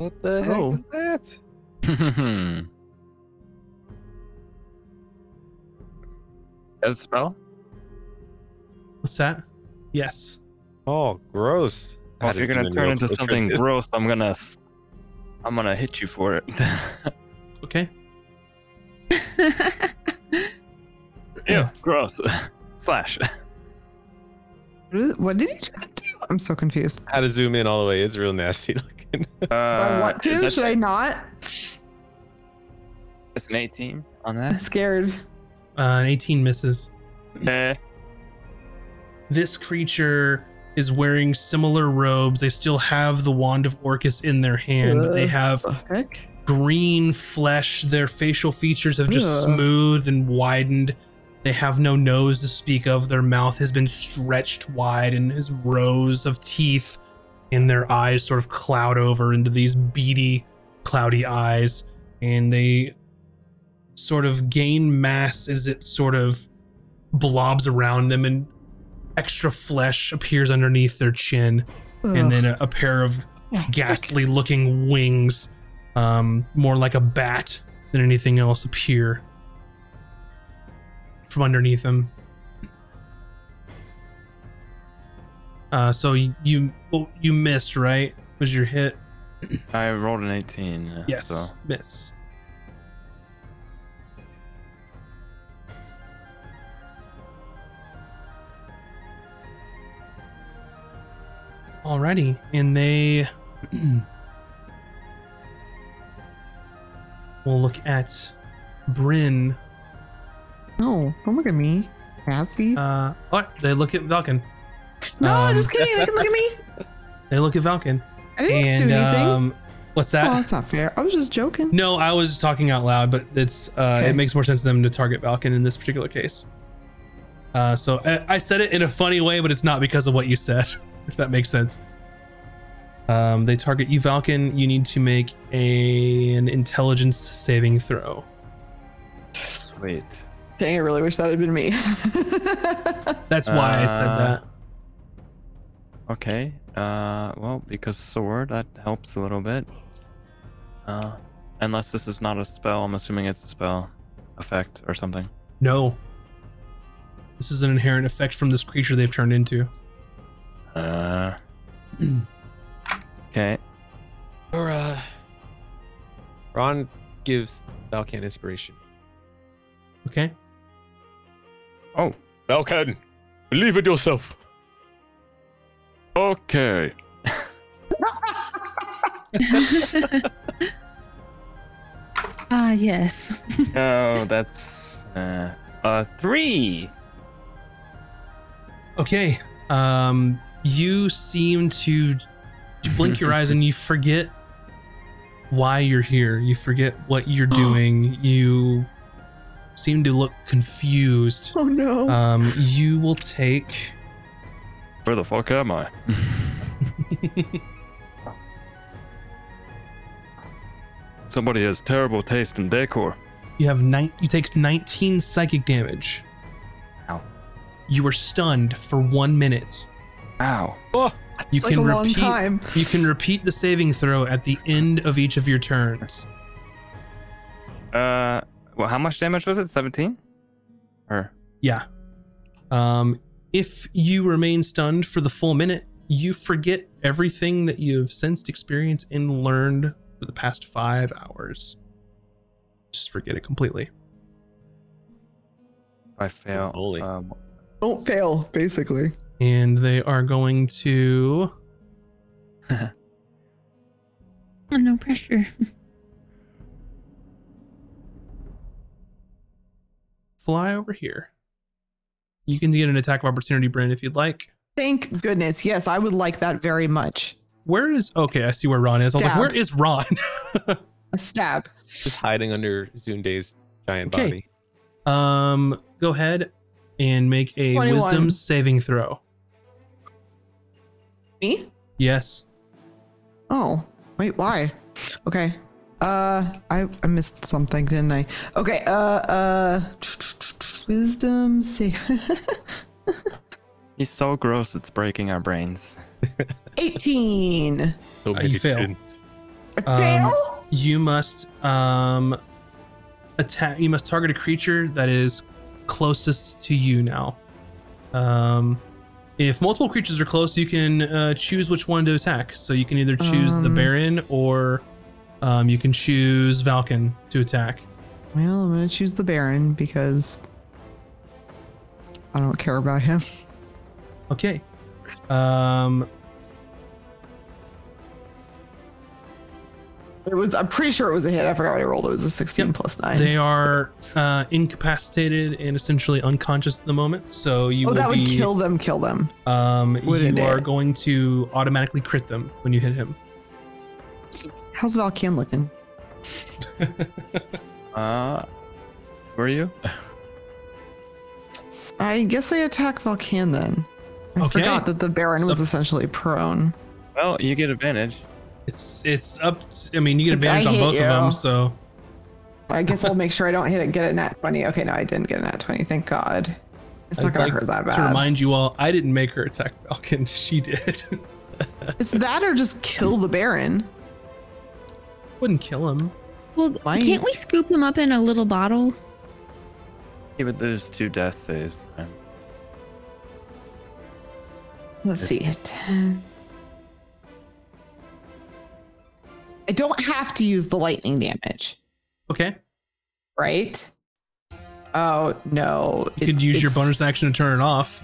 What the heck is that? Does it smell? What's that? Yes. Oh, gross. Well, if you're gonna turn into something gross, I'm gonna hit you for it. Okay. Ew, gross. Slash. What did he try to do? I'm so confused. How to zoom in all the way? It's real nasty looking. Do I want to? Should I not? It's an 18 on that. I'm scared. An 18 misses. Okay. This creature is wearing similar robes. They still have the Wand of Orcus in their hand, but they have green flesh. Their facial features have just smoothed and widened. They have no nose to speak of. Their mouth has been stretched wide and has rows of teeth, and their eyes sort of cloud over into these beady, cloudy eyes, and they sort of gain mass as it sort of blobs around them, and extra flesh appears underneath their chin. Ugh. And then a pair of ghastly looking wings, more like a bat than anything else, appear from underneath them. So you missed, right? Was your hit? I rolled an 18. Yes, so. Miss. Alrighty, and they will look at Bryn. No, don't look at me. Cassie? They look at Valken. No, just kidding. They can look at me. They look at Valken. I didn't do anything. What's that? Oh, that's not fair. I was just joking. No, I was talking out loud, but it makes more sense to them to target Valken in this particular case. So I said it in a funny way, but it's not because of what you said. If that makes sense. They target you, Valken. You need to make an intelligence saving throw. Sweet. Dang, I really wish that had been me. That's why I said that. Okay. Well, because sword, that helps a little bit. Unless this is not a spell, I'm assuming it's a spell effect or something. No. This is an inherent effect from this creature they've turned into. Okay. Ron gives Valken inspiration. Okay. Oh, Valken, believe in yourself. Okay. Yes. Oh, that's a 3. Okay. You seem to blink your eyes and you forget why you're here. You forget what you're doing. You seem to look confused. Oh no. You will take... Where the fuck am I? Somebody has terrible taste in decor. You have you take 19 psychic damage. Ow. You are stunned for 1 minute. Ow. Oh, you can you can repeat the saving throw at the end of each of your turns. Well, how much damage was it? 17? Or yeah. If you remain stunned for the full minute, you forget everything that you've sensed, experienced, and learned for the past 5 hours. Just forget it completely. I fail. Don't fail, basically. And they are going to... No pressure. Fly over here. You can get an attack of opportunity, Bryn, if you'd like. Thank goodness. Yes, I would like that very much. Where is... Okay, I see where Ron is. Stab. I was like, where is Ron? A stab. Just hiding under Zunde's giant body. Go ahead and make a 21. Wisdom saving throw. Me? Yes. Oh, wait, why? Okay. I missed something, didn't I? Okay, wisdom save. He's so gross, it's breaking our brains. 18. So you failed. Fail? You must attack. You must target a creature that is closest to you now. If multiple creatures are close, you can choose which one to attack. So you can either choose the Baron or you can choose Valken to attack. Well, I'm going to choose the Baron because I don't care about him. Okay. It was. I'm pretty sure it was a hit. I forgot what I rolled. It was a 16 plus 9. They are incapacitated and essentially unconscious at the moment. So you. Oh, that would kill them. You are going to automatically crit them when you hit him. How's Valkan looking? Who are you? I guess I attack Valkan then. I forgot that the Baron was essentially prone. Well, you get advantage. It's up. You get advantage on both of them, so. I guess I'll make sure I don't get a nat 20. Okay, no, I didn't get a nat 20. Thank God. It's not gonna hurt that bad. To remind you all, I didn't make her attack Valken. She did. It's that or just kill the Baron. Wouldn't kill him. Well, can't we scoop him up in a little bottle? Yeah, but there's two death saves. Let's see it. I don't have to use the lightning damage. Okay. Right? Oh, no. You could use your bonus action to turn it off.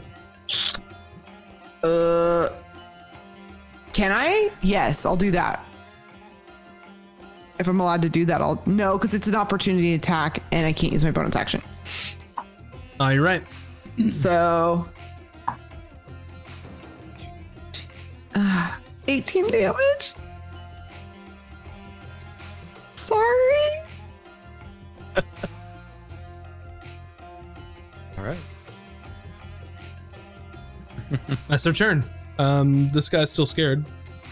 Can I? Yes, I'll do that. If I'm allowed to do that, I'll... No, because it's an opportunity attack and I can't use my bonus action. Oh, you're right. So... 18 damage? Sorry. All right. That's their turn. This guy's still scared.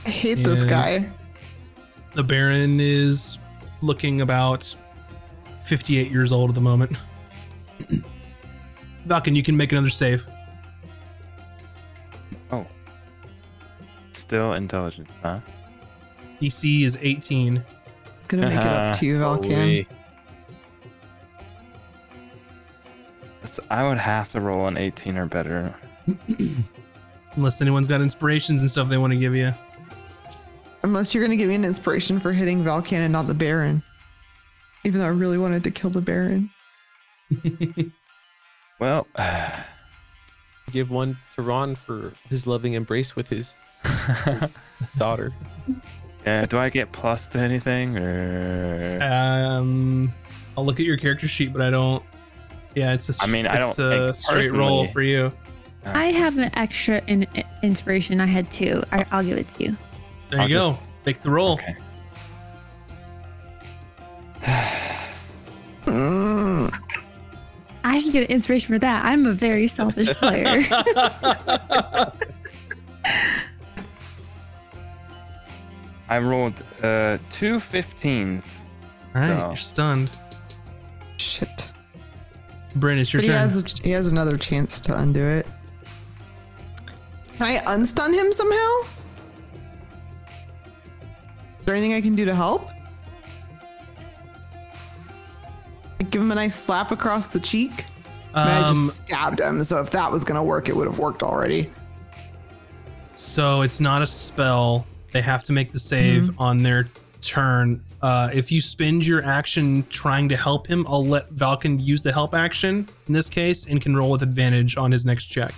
I hate this guy. The Baron is looking about 58 years old at the moment. Valken, you can make another save. Oh. Still intelligence, huh? DC is 18. Gonna make it up to you, Valken. I would have to roll an 18 or better. Unless anyone's got inspirations and stuff they want to give you. Unless you're gonna give me an inspiration for hitting Valken and not the Baron. Even though I really wanted to kill the Baron. Well, give one to Ron for his loving embrace with his daughter. Do I get plus to anything? Or... I'll look at your character sheet, but I don't. Yeah, it's a. Straight roll for you. I have an extra inspiration. I had two. I'll give it to you. There you go. Make the roll. Okay. I should get an inspiration for that. I'm a very selfish player. I rolled two 15s. All right, so. You're stunned. Shit. Brynn, it's your turn. He has another chance to undo it. Can I unstun him somehow? Is there anything I can do to help? Like give him a nice slap across the cheek? I just stabbed him, so if that was going to work, it would have worked already. So it's not a spell. They have to make the save on their turn. If you spend your action trying to help him, I'll let Valken use the help action in this case and can roll with advantage on his next check.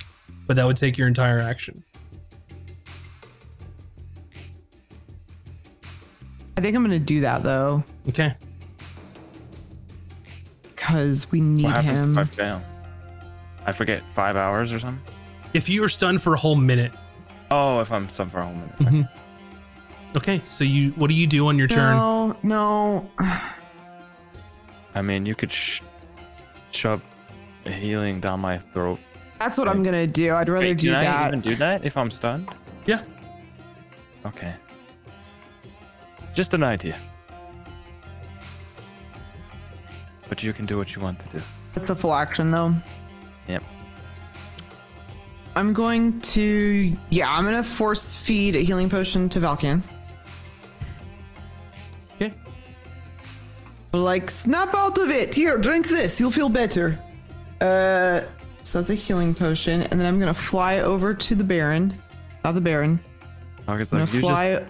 But that would take your entire action. I think I'm going to do that, though. Okay. Because we need him. What happens if I fail? I forget, 5 hours or something? If you are stunned for a whole minute. Oh, if I'm stunned for a whole minute. Mm-hmm. Right. Okay, so what do you do on your turn? No. You could shove healing down my throat. That's what I'm going to do. I'd rather do that. Can I even do that if I'm stunned? Yeah. Okay. Just an idea. But you can do what you want to do. That's a full action, though. Yep. I'm going to force feed a healing potion to Valken. Okay. Like, snap out of it! Here, drink this, you'll feel better. So that's a healing potion, and then I'm gonna fly over to the Baron. Not the Baron. Arcus, I'm gonna fly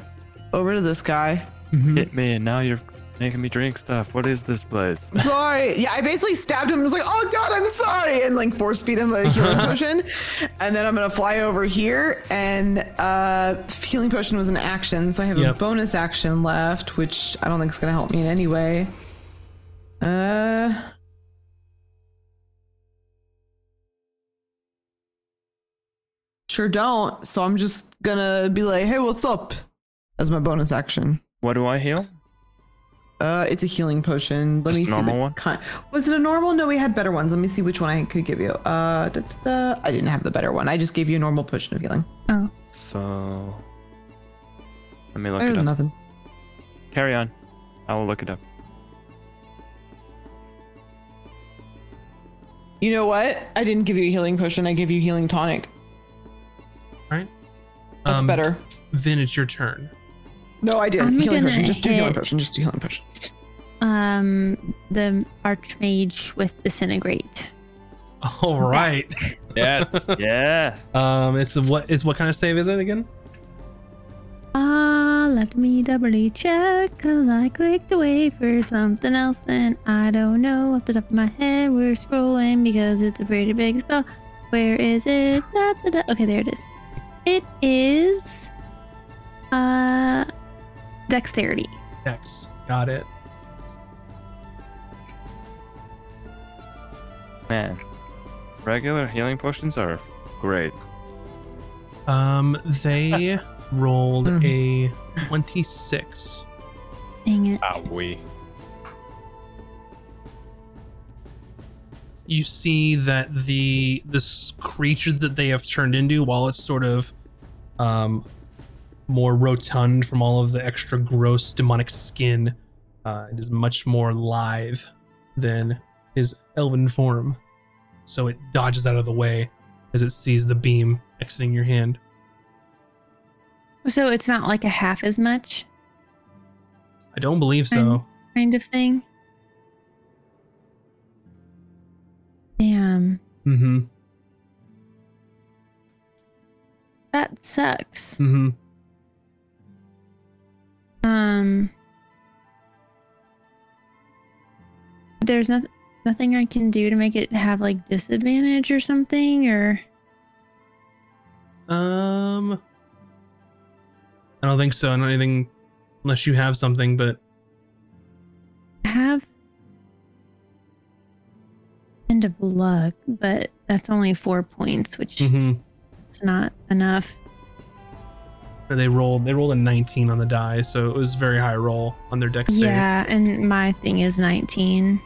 over to this guy. Hit me, and now you're making me drink stuff. What is this place? I'm sorry. Yeah, I basically stabbed him and was like, oh god, I'm sorry, and like force feed him a healing potion. And then I'm gonna fly over here, and healing potion was an action, so I have a bonus action left, which I don't think is gonna help me in any way. Sure don't. So I'm just gonna be like, hey, what's up? As my bonus action. What do I heal? It's a healing potion. Let me see. Normal one? Was it a normal? No, we had better ones. Let me see which one I could give you. I didn't have the better one. I just gave you a normal potion of healing. Oh. So let me look it up. There's nothing. Carry on. I will look it up. You know what? I didn't give you a healing potion. I gave you healing tonic. All right. That's better. Vin, it's your turn. No, I did. Healing potion. Just do healing potion. Just do healing potion. The Archmage with Disintegrate. All right. Yes. Yeah. What kind of save is it again? Let me doubly check, cause I clicked away for something else and I don't know off the top of my head. We're scrolling because it's a pretty big spell. Where is it? Da, da, da. Okay, there it is. It is Dexterity. Dex. Got it. Man, regular healing potions are great. They rolled a 26. Dang it. Owie. You see that this creature that they have turned into, while it's sort of more rotund from all of the extra gross demonic skin, it is much more lithe than his elven form. So it dodges out of the way as it sees the beam exiting your hand. So it's not like a half as much? I don't believe so. Kind of thing. Damn. Mm-hmm. That sucks. Mm-hmm. There's nothing I can do to make it have like disadvantage or something, or. I don't think so. Not anything, unless you have something. But I have end of luck, but that's only 4 points, which it's not enough. They rolled a 19 on the die, so it was a very high roll on their dex save. Yeah, and my thing is 19.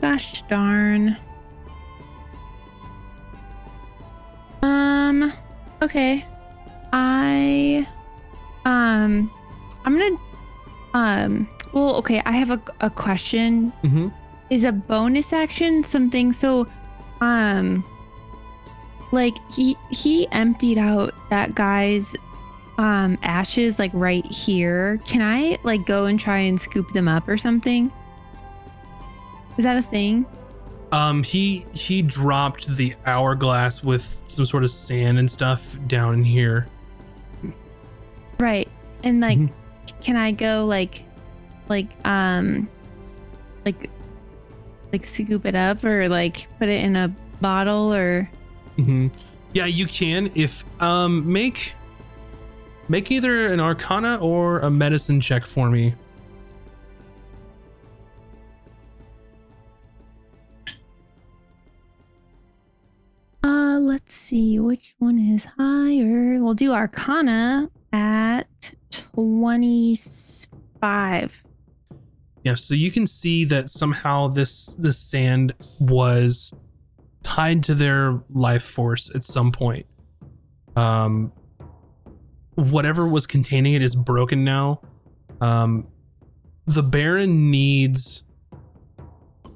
Gosh darn. Okay. I have a question. Mm-hmm. Is a bonus action something? So, like he emptied out that guy's ashes like right here. Can I like go and try and scoop them up or something? Is that a thing? He dropped the hourglass with some sort of sand and stuff down in here. Right. And like can I go like scoop it up or like put it in a bottle or yeah, you can if make either an Arcana or a medicine check for me. Let's see which one is higher. We'll do Arcana at 25. Yeah, so you can see that somehow this sand was tied to their life force at some point. Whatever was containing it is broken now. The Baron needs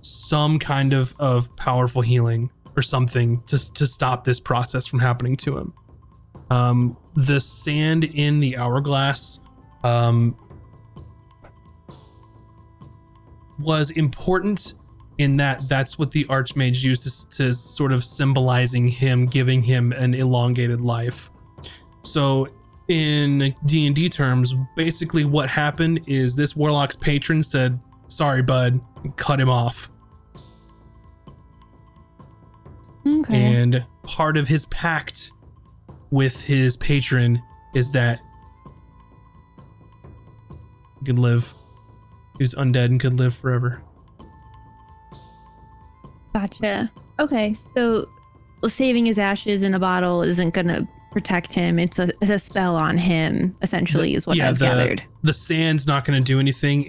some kind of powerful healing or something to stop this process from happening to him. The sand in the hourglass was important in that that's what the Archmage uses to sort of symbolizing him, giving him an elongated life. So in D&D terms, basically what happened is this warlock's patron said, sorry, bud, and cut him off. Okay. And part of his pact with his patron is that he could live. He was undead and could live forever. Gotcha. Okay, so saving his ashes in a bottle isn't going to protect him. It's a spell on him, essentially, is what I've gathered. The sand's not going to do anything.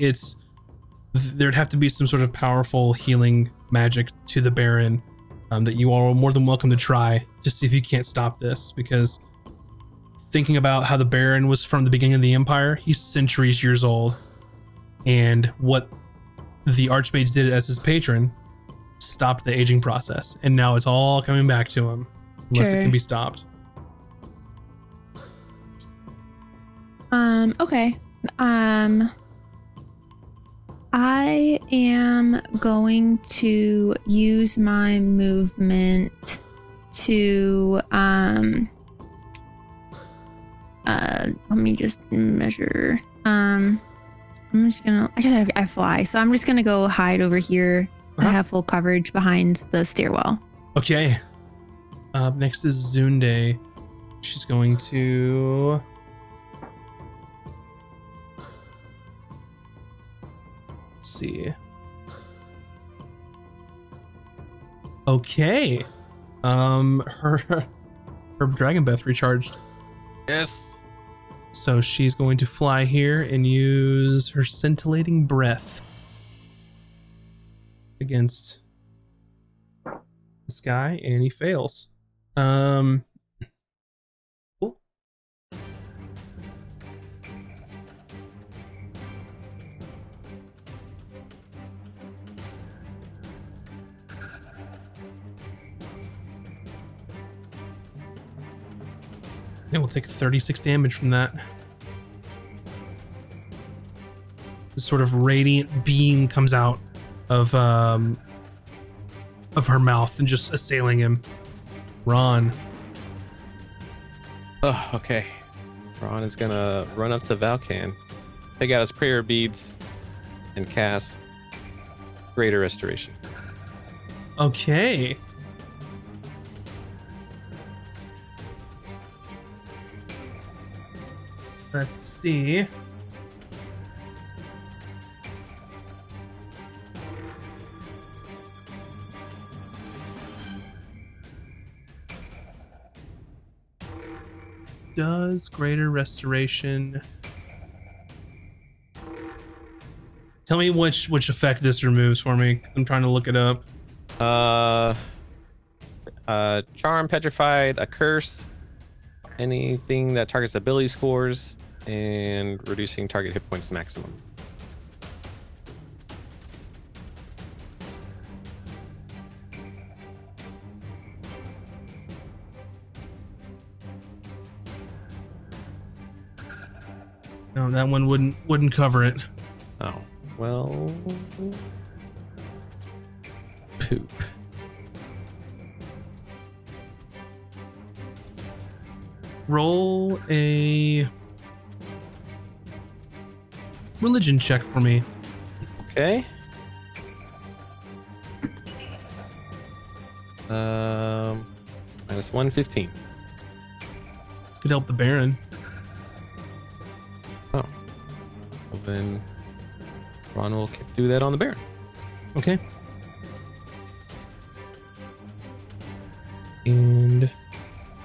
There'd have to be some sort of powerful healing magic to the Baron that you are more than welcome to try to see if you can't stop this, because thinking about how the Baron was from the beginning of the Empire, he's centuries years old, and what the Archmage did as his patron stopped the aging process, and now it's all coming back to him unless it can be stopped. Okay. I am going to use my movement to let me just measure. I'm just gonna, I guess I fly, so I'm just gonna go hide over here. Uh-huh. I have full coverage behind the stairwell. Okay. Up next is Zunde. She's going to see. Okay. Her Dragon Breath recharged. Yes. So she's going to fly here and use her scintillating breath against this guy, and he fails. Cool. And we'll take 36 damage from that. This sort of radiant beam comes out of her mouth and just assailing him. Ron. Oh, okay. Ron is gonna run up to Valkan, take out his prayer beads, and cast Greater Restoration. Okay. Let's see. Does Greater Restoration... Tell me which effect this removes for me. I'm trying to look it up. Charm, Petrified, a Curse, anything that targets ability scores, and reducing target hit points to maximum. No, that one wouldn't cover it. Oh, well. Poop. Roll a religion check for me. Okay. Minus 115. Could help the Baron. Then Ron will do that on the Baron. Okay. And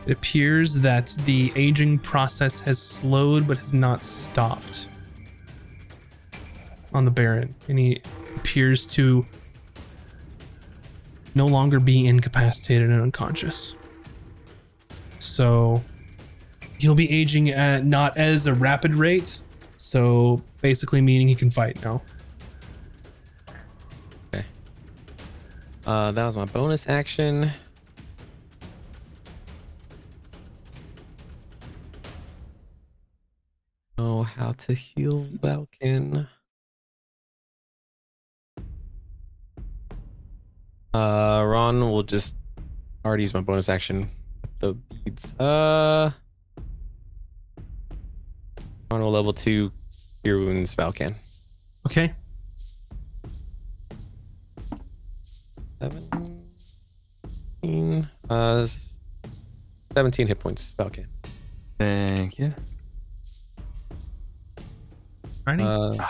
it appears that the aging process has slowed but has not stopped on the Baron, and he appears to no longer be incapacitated and unconscious. So he'll be aging at not as a rapid rate, so basically meaning he can fight now. Okay. That was my bonus action. Know how to heal Valkan. Ron will just already use my bonus action with the beads. Ron will level 2 cure wounds Valkan. Okay. 17 hit points Valkan. Thank you.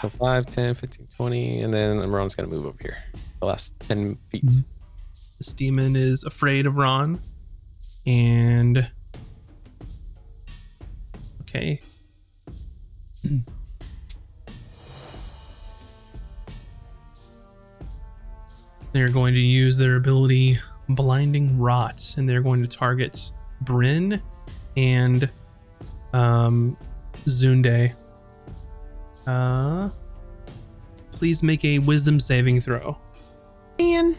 So 5, 10, 15, 20, and then Ron's going to move over here. The last 10 feet. Mm-hmm. This demon is afraid of Ron. And... okay. They're going to use their ability Blinding Rot, and they're going to target Brynn and Zunde. Please make a wisdom saving throw. Man.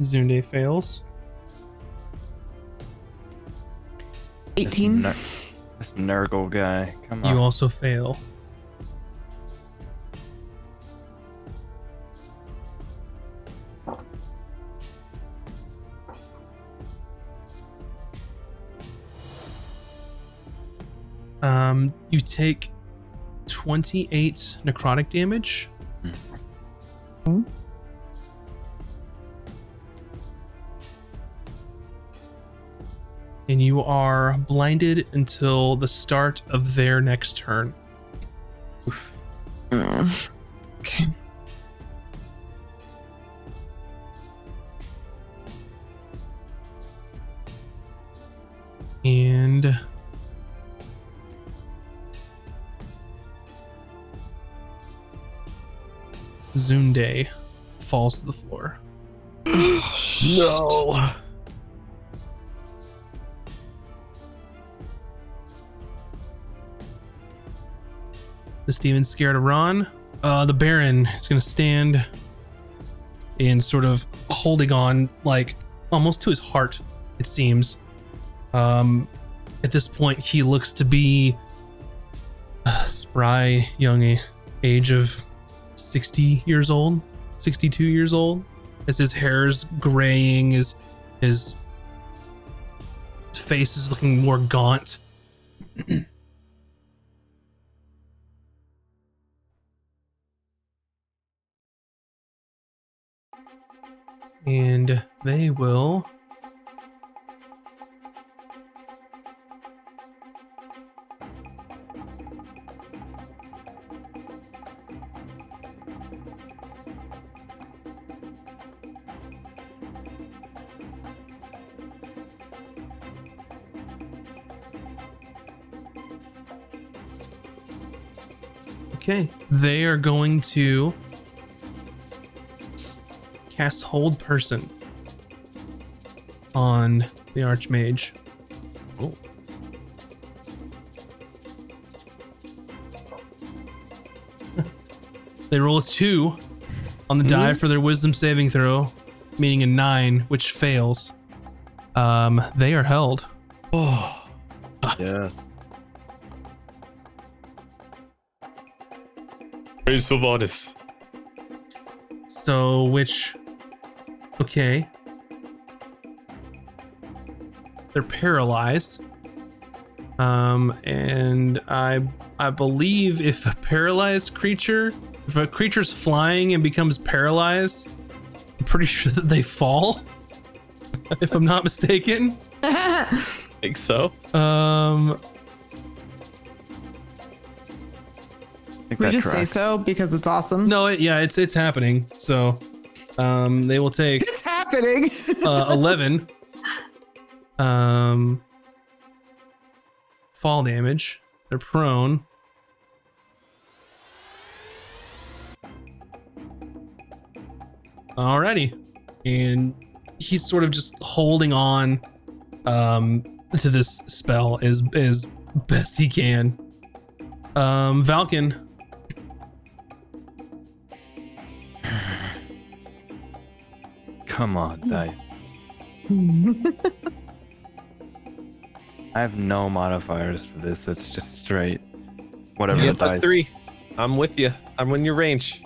Zunde fails. 18. This Nurgle guy. Come on. You also fail. You take 28 necrotic damage. Mm-hmm. And you are blinded until the start of their next turn. Okay. And... Zunde falls to the floor. No. This demon's scared of Ron. The Baron is going to stand and sort of holding on, like almost to his heart, it seems. At this point, he looks to be a spry young age of 60 years old, 62 years old, as his hair's graying, his face is looking more gaunt. And they will okay, they are going to cast Hold Person on the Archmage. Oh. They roll a 2 on the die for their wisdom saving throw, meaning a 9, which fails. They are held. Oh. Yes. Praise Sylvanas. So, which... okay. They're paralyzed. And I believe if a paralyzed creature... if a creature's flying and becomes paralyzed, I'm pretty sure that they fall. If I'm not mistaken. I think so. We just say so because it's awesome. No, it's happening. So, they will take. It's happening. 11. Fall damage. They're prone. Alrighty, and he's sort of just holding on, to this spell as best he can. Valkan. Come on, dice. I have no modifiers for this. It's just straight. Whatever the dice. Plus 3. I'm with you. I'm in your range.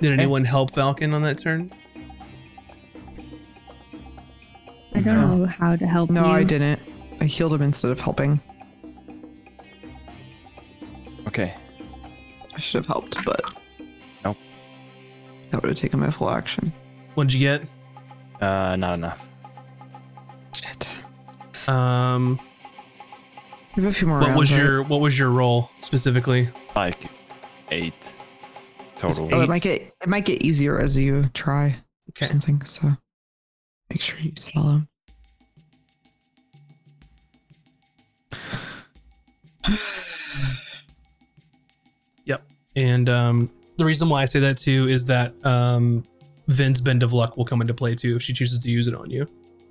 Did anyone help Falcon on that turn? I don't know how to help you. No, I didn't. I healed him instead of helping. Okay. I should have helped, but... Nope. That would have taken my full action. What'd you get? Not enough. Shit. We have a few more rounds, what was your roll specifically? Like 8 total. Oh, it might get easier as you try something, so... Make sure you swallow. Yep. And the reason why I say that too is that Vin's bend of luck will come into play too if she chooses to use it on you.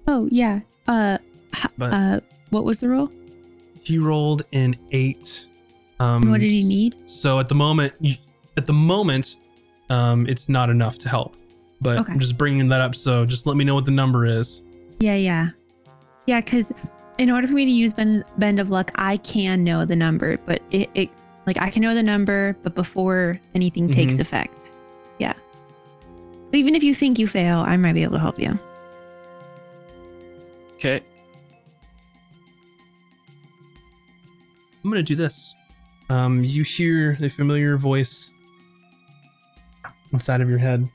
Oh yeah. What was the roll? He rolled an 8. What did he need? So at the moment, it's not enough to help. But I'm just bringing that up, so just let me know what the number is. Yeah, because in order for me to use Bend of Luck, I can know the number, but I can know the number, but before anything takes effect. Yeah. Even if you think you fail, I might be able to help you. Okay. I'm going to do this. You hear a familiar voice inside of your head.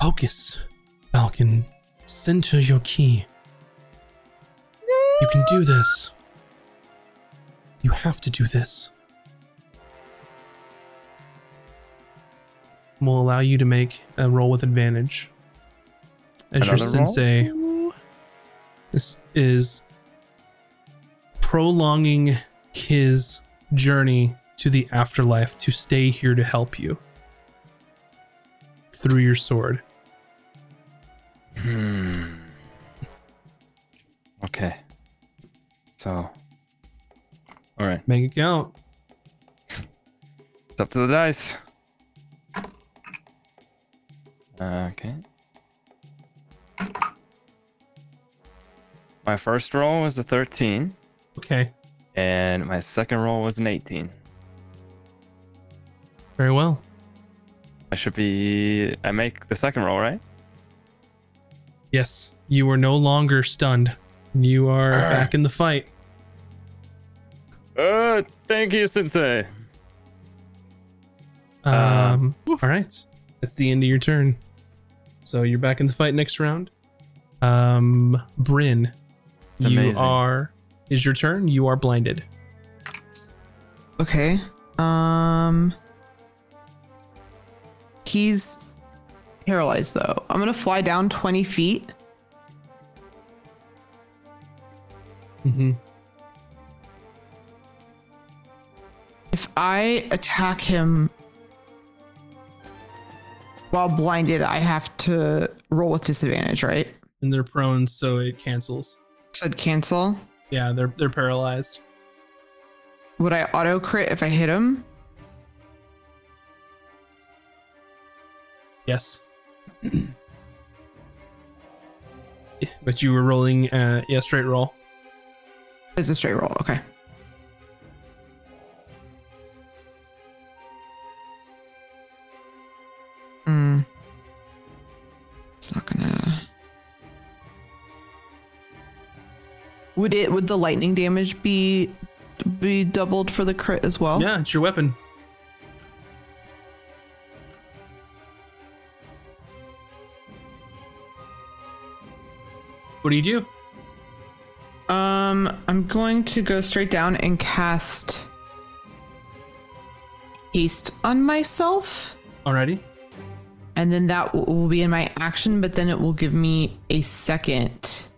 Focus, Falcon. Center your key. You can do this. You have to do this. We'll allow you to make a roll with advantage. As your sensei, this is prolonging his journey to the afterlife to stay here to help you through your sword. Okay. So. Alright. Make it count. It's up to the dice. Okay. My first roll was a 13. Okay. And my second roll was an 18. Very well. I make the second roll, right? Yes. You are no longer stunned. You are back in the fight. Thank you, Sensei. All right. That's the end of your turn. So you're back in the fight next round. Brynn, is your turn. You are blinded. Okay. He's paralyzed though. I'm gonna fly down 20 feet. If I attack him while blinded, I have to roll with disadvantage, right? And they're prone, so it cancels. So it cancel? Yeah, they're paralyzed. Would I auto crit if I hit him? Yes. But you were rolling straight roll. It's a straight roll, okay. It's not gonna... Would the lightning damage be doubled for the crit as well? Yeah, it's your weapon. What do you do? I'm going to go straight down and cast haste on myself. Alrighty. And then that will be in my action, but then it will give me a second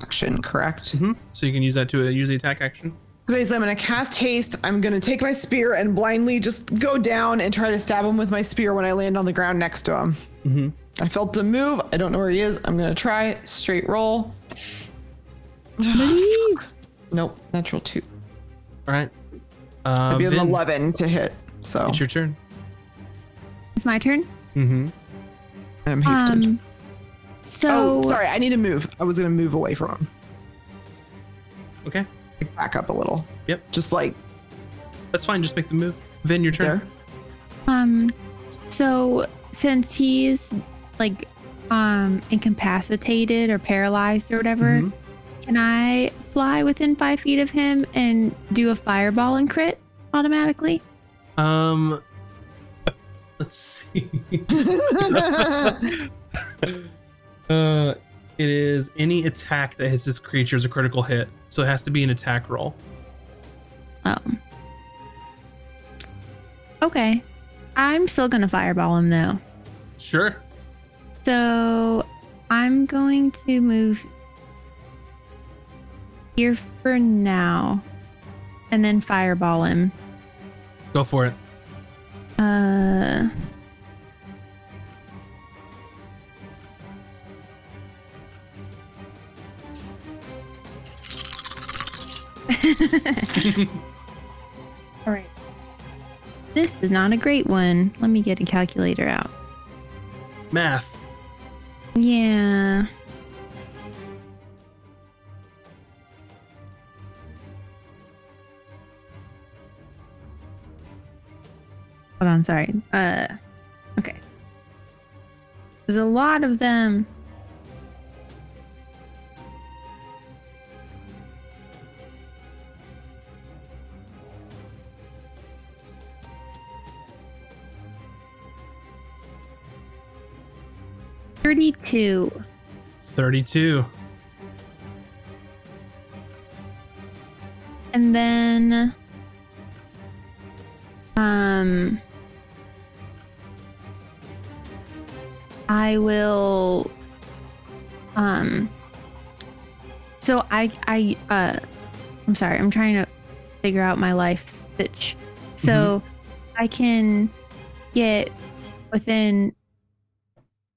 action, correct? So you can use that to use the attack action. Basically, I'm going to cast haste. I'm going to take my spear and blindly just go down and try to stab him with my spear when I land on the ground next to him. I felt the move. I don't know where he is. I'm going to try. Straight roll. Nope. Natural 2. All right. It'd be an 11 to hit. So it's your turn. It's my turn? I'm hasted. Sorry. I need to move. I was going to move away from him. Okay. Pick back up a little. Yep. Just like. That's fine. Just make the move. Vin, your turn. There. So since he's like incapacitated or paralyzed or whatever, mm-hmm. can I fly within 5 feet of him and do a fireball and crit automatically? Let's see. It is any attack that hits this creature is a critical hit, so it has to be an attack roll. Oh. Okay. I'm still going to fireball him, though. Sure. So I'm going to move here for now and then fireball him. Go for it. All right. This is not a great one. Let me get a calculator out. Math. Yeah. Hold on, sorry. Okay. There's a lot of them. Thirty-two. And then, I will, so I'm sorry, I'm trying to figure out my life stitch. So I can get within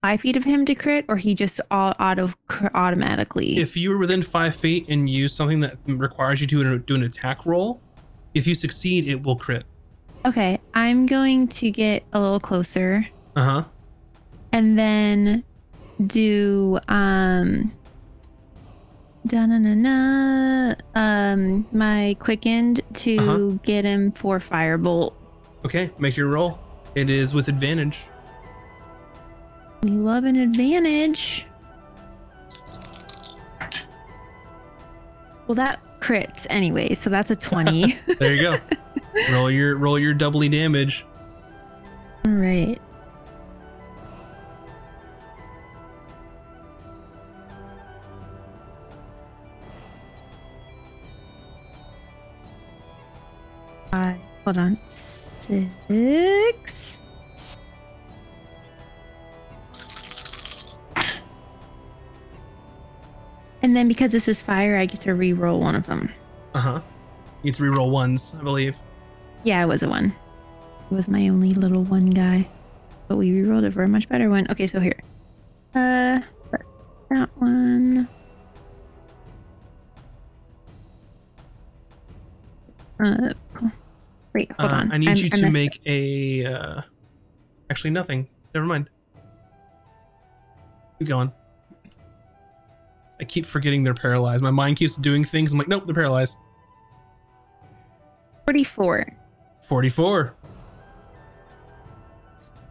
5 feet of him to crit, or he just automatically. If you were within 5 feet and use something that requires you to do an attack roll, if you succeed, it will crit. Okay, I'm going to get a little closer. Uh-huh. And then do my quickened to get him for firebolt. Okay, make your roll. It is with advantage. We love an advantage. Well, that crits anyway, so that's a 20. There you go. Roll your doubly damage. All right. Hold on. 6. 6 then because this is fire, I get to re-roll one of them. Uh-huh. You get to re-roll ones, I believe. Yeah, it was a 1. It was my only little 1 guy. But we re-rolled it for a much better one. Okay, so here. Press that one. Wait, hold on. I need you to make a... actually, nothing. Never mind. Keep going. I keep forgetting they're paralyzed. My mind keeps doing things. I'm like, nope, they're paralyzed. 44.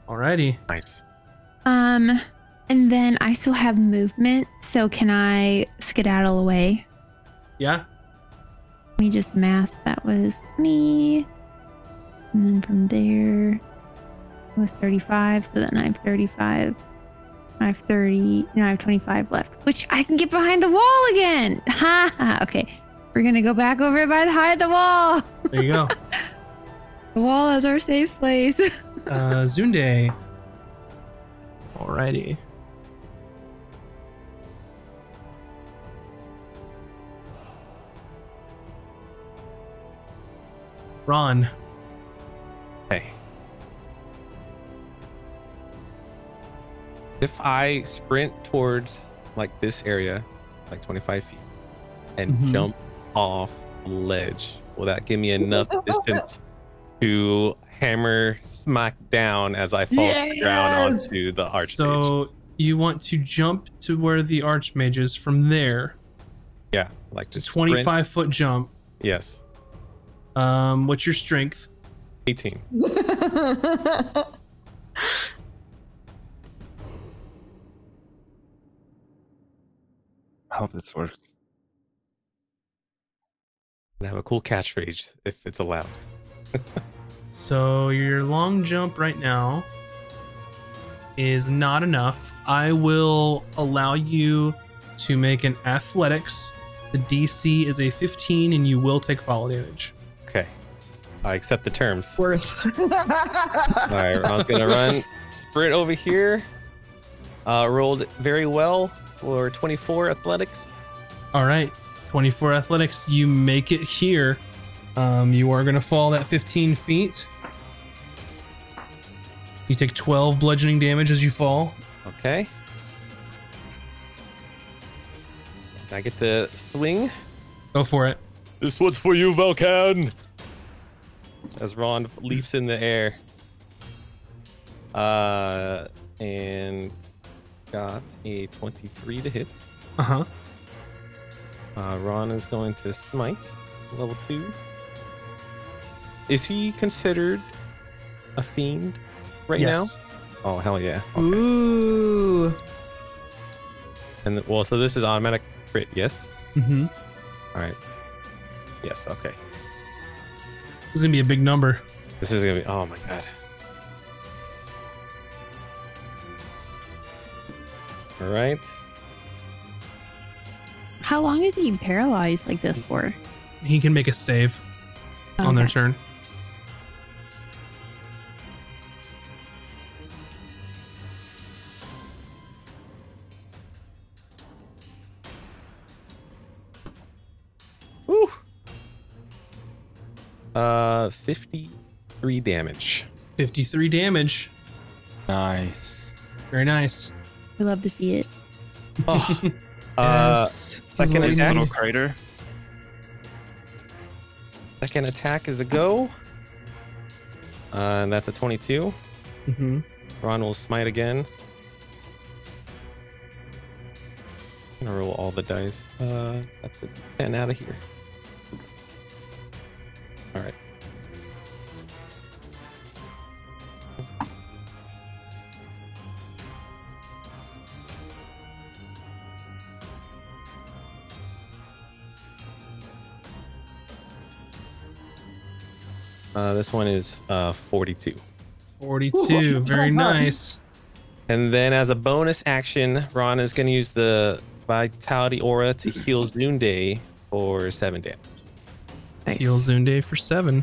Alrighty. Nice. And then I still have movement, so can I skedaddle away? Yeah. Let me just math. That was me. And then from there it was 35, so then I have 35. I have 30. No, I have 25 left, which I can get behind the wall again. Ha! Okay, we're gonna go back over by the wall. There you go. The wall is our safe place. Zunde. Alrighty. Ron. If I sprint towards like this area, like 25 feet, and jump off ledge, will that give me enough distance to hammer smack down as I fall to the ground onto the archmage? So you want to jump to where the archmage is from there. Yeah, like to 25 foot jump. Yes. What's your strength? 18. I hope this works. And have a cool catchphrase if it's allowed. So your long jump right now is not enough. I will allow you to make an athletics. The DC is a 15 and you will take fall damage. Okay. I accept the terms. Worth. All right, Ron's gonna run sprint over here. Rolled very well for 24 athletics. All right, 24 athletics. You make it here. You are gonna fall that 15 feet. You take 12 bludgeoning damage as you fall. Okay. I get the swing. Go for it. This one's for you, Velkan. As Ron leaps in the air. And got a 23 to hit. Uh-huh. Ron is going to smite, level 2. Is he considered a fiend right now? Oh, hell yeah. Okay. Ooh. And well, so this is automatic crit, yes? Mm-hmm. All right. Yes, okay. This is going to be a big number. This is going to be... Oh, my God. All right. How long is he paralyzed like this for? He can make a save on their turn. Woo! 53 damage. 53 damage. Nice. Very nice. We love to see it. Oh. Yes. Second attack. Little crater. Second attack is a go. And that's a 22. Mm-hmm. Ron will smite again. I'm gonna roll all the dice. That's a 10 out of here. All right. This one is 42. 42, very nice. And then as a bonus action, Ron is going to use the Vitality Aura to heal Zunde for 7 damage. Nice. Heal Zunde for 7.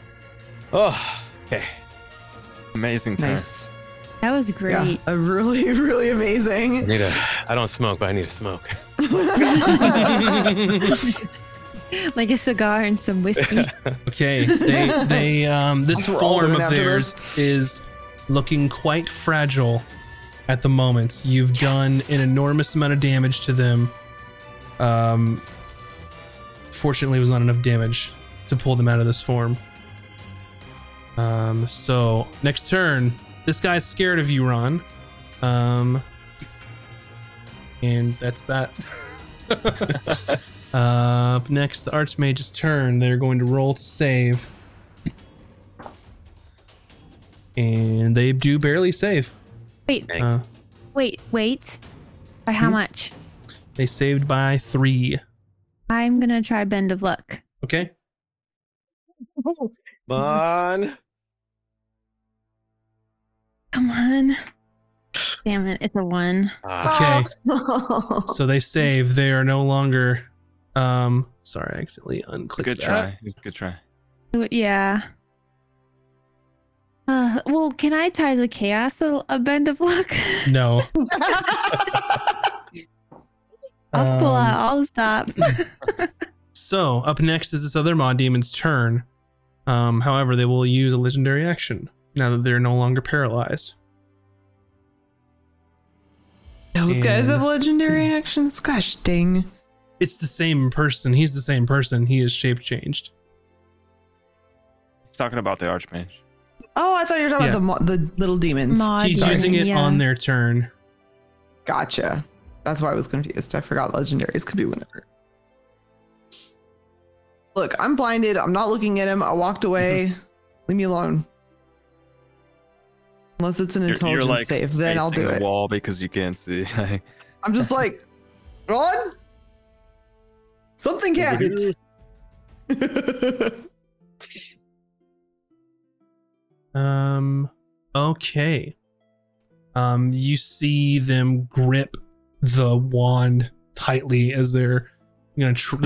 Oh, okay. Amazing turn. Nice. That was great. Yeah, really, really amazing. I don't smoke, but I need to smoke. Like a cigar and some whiskey. Okay, they this form of theirs is looking quite fragile at the moment. You've done an enormous amount of damage to them. Fortunately, it was not enough damage to pull them out of this form. So next turn, this guy's scared of you, Ron. And that's that. Up next, the Archmage's turn. They're going to roll to save. And they do barely save. Wait. Wait. By how much? They saved by 3. I'm going to try Bend of Luck. Okay. Come on. Come on. Damn it. It's a 1. Okay. So they save. They are no longer... sorry, I accidentally unclicked. Good try. It's a good try. Yeah. Well, can I tie the chaos a Bend of Luck? No. I'll pull out all the stops. So up next is this other Maw Demon's turn. However, they will use a legendary action now that they're no longer paralyzed. Those guys have legendary actions. Gosh dang. It's the same person. He's the same person. He is shape changed. He's talking about the Archmage. Oh, I thought you were talking about the little demons. He's using it on their turn. Gotcha. That's why I was confused. I forgot legendaries could be whenever. Look, I'm blinded. I'm not looking at him. I walked away. Mm-hmm. Leave me alone. Unless it's an intelligence you're like save, then I'll do it. Wall because you can't see. I'm just like, Ron, something happened. Okay. You see them grip the wand tightly as they're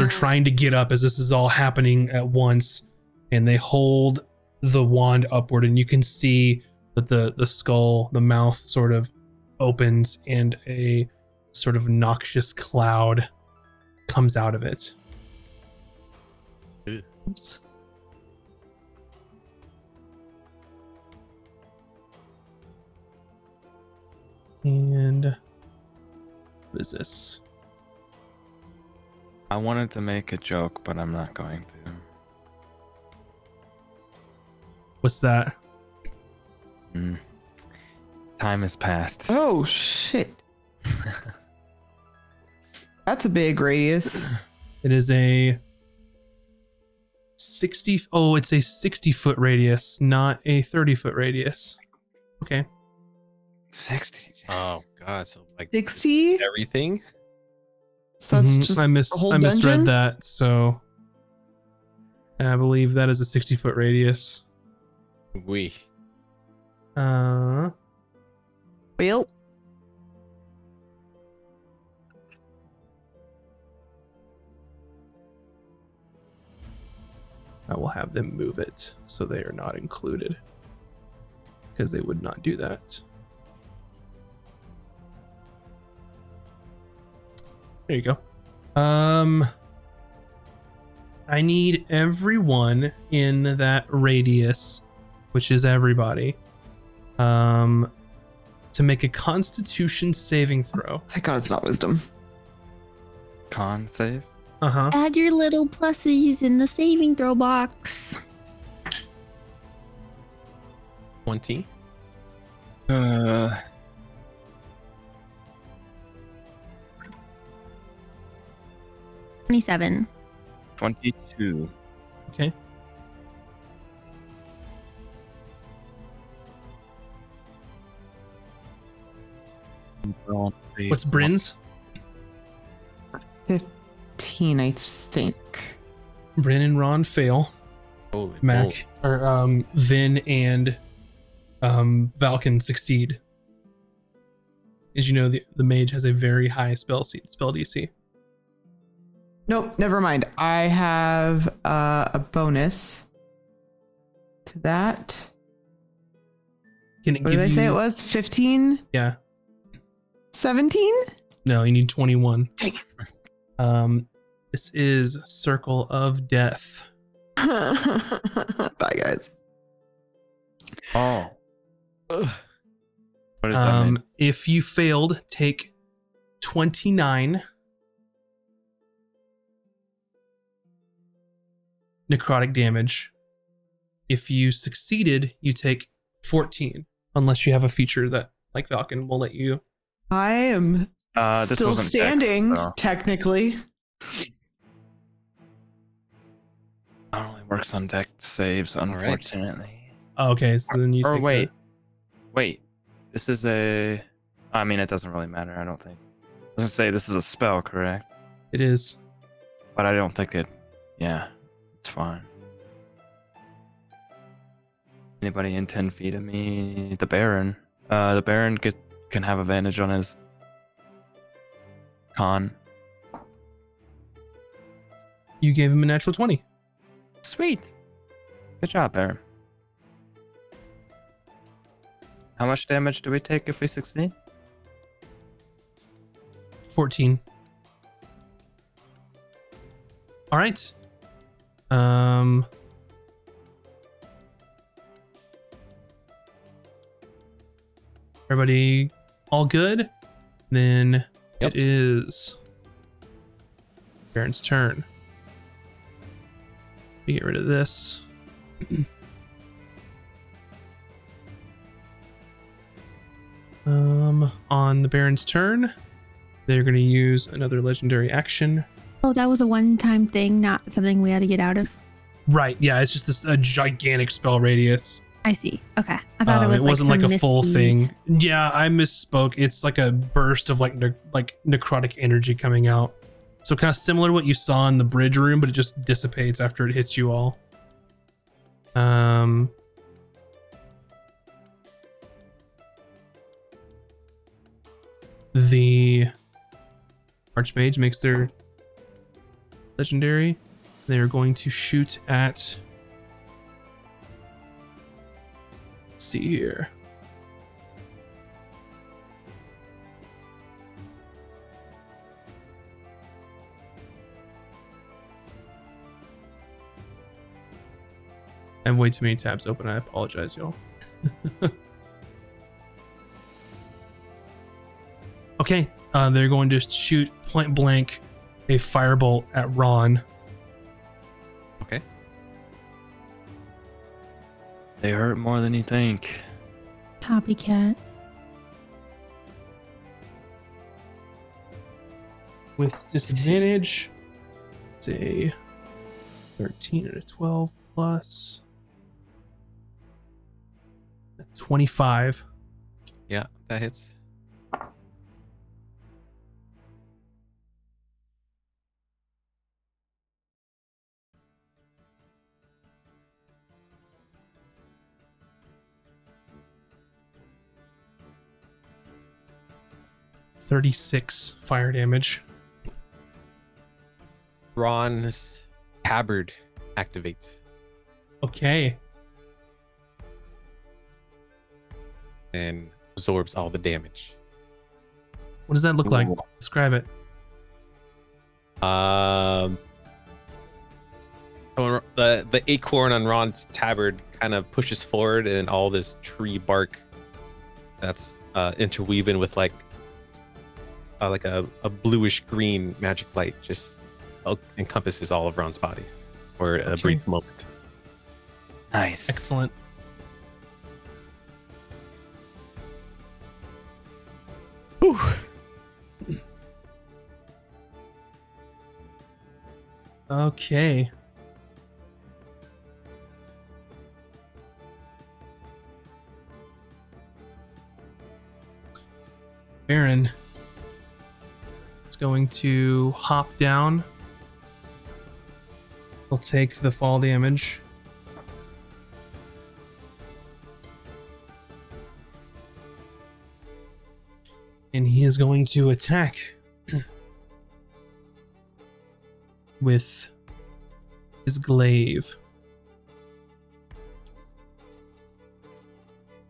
trying to get up as this is all happening at once, and they hold the wand upward, and you can see that the skull, the mouth sort of opens, and a sort of noxious cloud comes out of it. Oops. And what is this? I wanted to make a joke, but I'm not going to. What's that? Time has passed. Oh, shit. That's a big radius. It is a 60. Oh, it's a 60-foot radius, not a 30-foot radius. Okay. 60. Oh, God. So, like, 60? Everything? So that's just I misread that. So, I believe that is a 60-foot radius. Oui. Well. I will have them move it so they are not included, because they would not do that. There you go. I need everyone in that radius, which is everybody, to make a Constitution saving throw. Thank God it's not wisdom. Con save? Uh-huh. Add your little pluses in the saving throw box. 20. $27. 22. Okay. What's Bryn's? 15, I think. Bryn and Ron fail. Holy Mac boy. Or Vin and Valken succeed. As you know, the mage has a very high spell DC. Nope, never mind. I have a bonus to that. Can it what give did I say it was? 15? Yeah. 17? No, you need 21. Dang it. This is Circle of Death. Bye, guys. Oh. Ugh. What does that mean? If you failed, take 29 necrotic damage. If you succeeded, you take 14, unless you have a feature that, like Valken, will let you. I am still standing, technically. Not only works on deck saves, unfortunately. Right. Okay, so then you. Or wait, this is a. I mean, it doesn't really matter. I don't think. I was gonna say this is a spell, correct? It is. But I don't think it. Yeah, it's fine. Anybody in 10 feet of me? The Baron. The Baron can have advantage on his con. You gave him a natural 20. Sweet. Good job, Baron. How much damage do we take if we succeed? 14. All right. Everybody. All good, then yep. It is Baron's turn. We get rid of this. On the Baron's turn, they're going to use another legendary action Oh, that was a one-time thing, not something we had to get out of? Right, yeah, it's just a gigantic spell radius. I see. Okay. I thought it wasn't like a full thing. Yeah, I misspoke. It's like a burst of like necrotic energy coming out. So kind of similar to what you saw in the bridge room, but it just dissipates after it hits you all. The Archmage makes their legendary. They are going to shoot at... Let's see here. I have way too many tabs open. I apologize, y'all. Okay, they're going to shoot point blank a firebolt at Ron. Okay. They hurt more than you think. Copycat. With disadvantage, it's a 13 and a 12 plus a 25. Yeah, that hits. .36 fire damage. Ron's tabard activates. Okay. And absorbs all the damage. What does that look like? Describe it. The acorn on Ron's tabard kind of pushes forward, and all this tree bark that's interweaving with like a bluish green magic light just encompasses all of Ron's body for a brief moment. Nice. Excellent. Whew. Okay. Baron. Going to hop down. He'll take the fall damage. And he is going to attack with his glaive.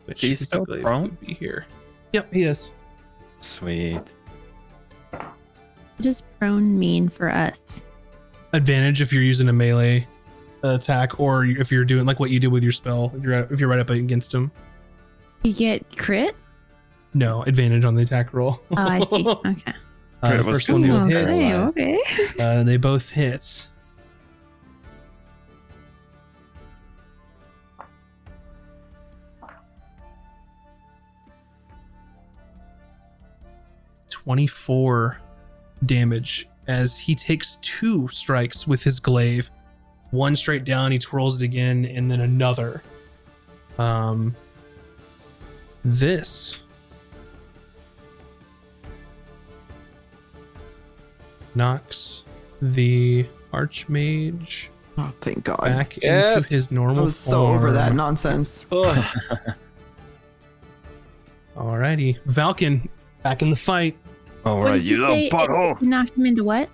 Which he's so glaive would be here. Yep, he is. Sweet. What does prone mean for us? Advantage if you're using a melee attack, or if you're doing like what you did with your spell. If you're right up against him, you get crit. No, advantage on the attack roll. Oh, I see. Okay. The first one was hit. Okay. They both hit. .24. Damage as he takes two strikes with his glaive, one straight down, he twirls it again, and then another. This knocks the Archmage back into his normal form. I was so over that nonsense. Alrighty, Valken back in the fight. All right, you little butthole. Knocked him into what?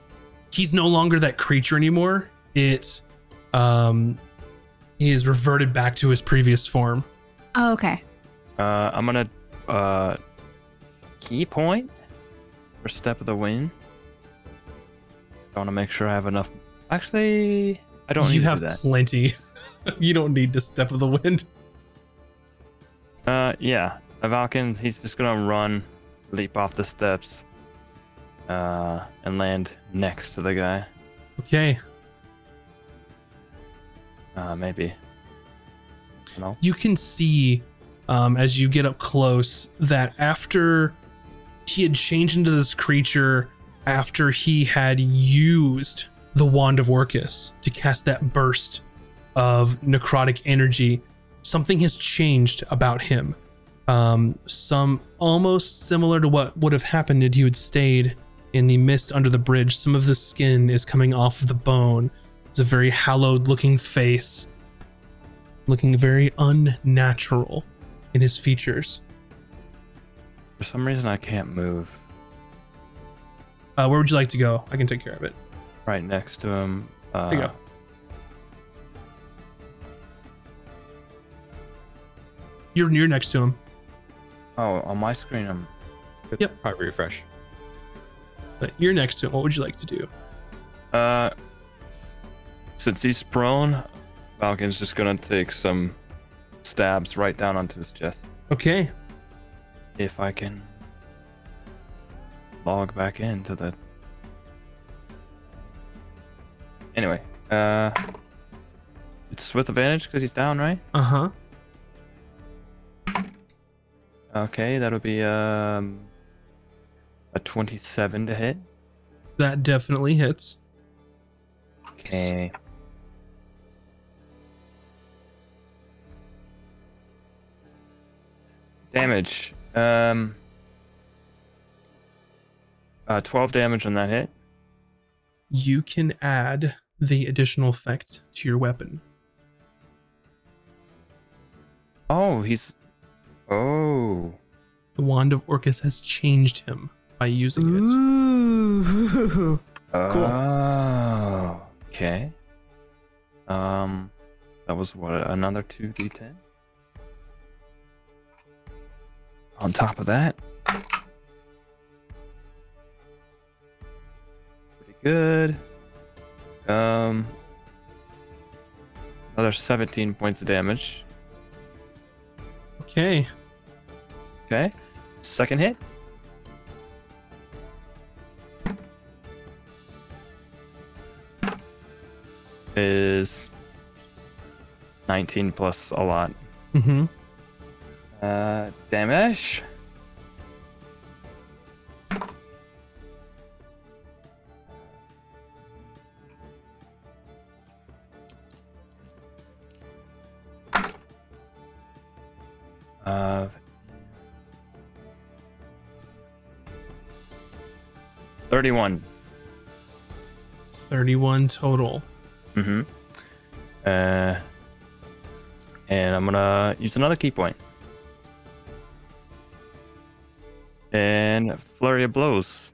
He's no longer that creature anymore. It's, he is reverted back to his previous form. Oh, okay. I'm gonna, key point for Step of the Wind. I want to make sure I have enough. Actually, I don't. You need have to do that. Plenty. You don't need to Step of the Wind. Yeah, Valken. He's just gonna run, leap off the steps. And land next to the guy. Okay. Maybe. No. You can see, as you get up close, that after he had changed into this creature after he had used the Wand of Orcus to cast that burst of necrotic energy, something has changed about him. Some almost similar to what would have happened if he had stayed in the mist under the bridge. Some of the skin is coming off of the bone. It's a very hallowed looking face, looking very unnatural in his features. For some reason, I can't move. Where would you like to go? I can take care of it. Right next to him. There you go. You're next to him. Oh, on my screen, I'm... Yep. Probably refresh. But you're next to him. What would you like to do? Since he's prone, Falcon's just going to take some stabs right down onto his chest. Okay. If I can log back into the... Anyway, it's with advantage because he's down, right? Uh-huh. Okay, that'll be a 27 to hit. That definitely hits. Okay. Damage. 12 damage on that hit. You can add the additional effect to your weapon. Oh, he's... Oh. The Wand of Orcus has changed him by using it. Ooh. Cool. Oh. Okay. That was what, another 2d10? On top of that. Pretty good. Another 17 points of damage. Okay. Okay. Second hit. Is 19 plus a lot. Mm-hmm. Damage. Of 31. 31 total. Mm-hmm. And I'm gonna use another key point. And flurry of blows.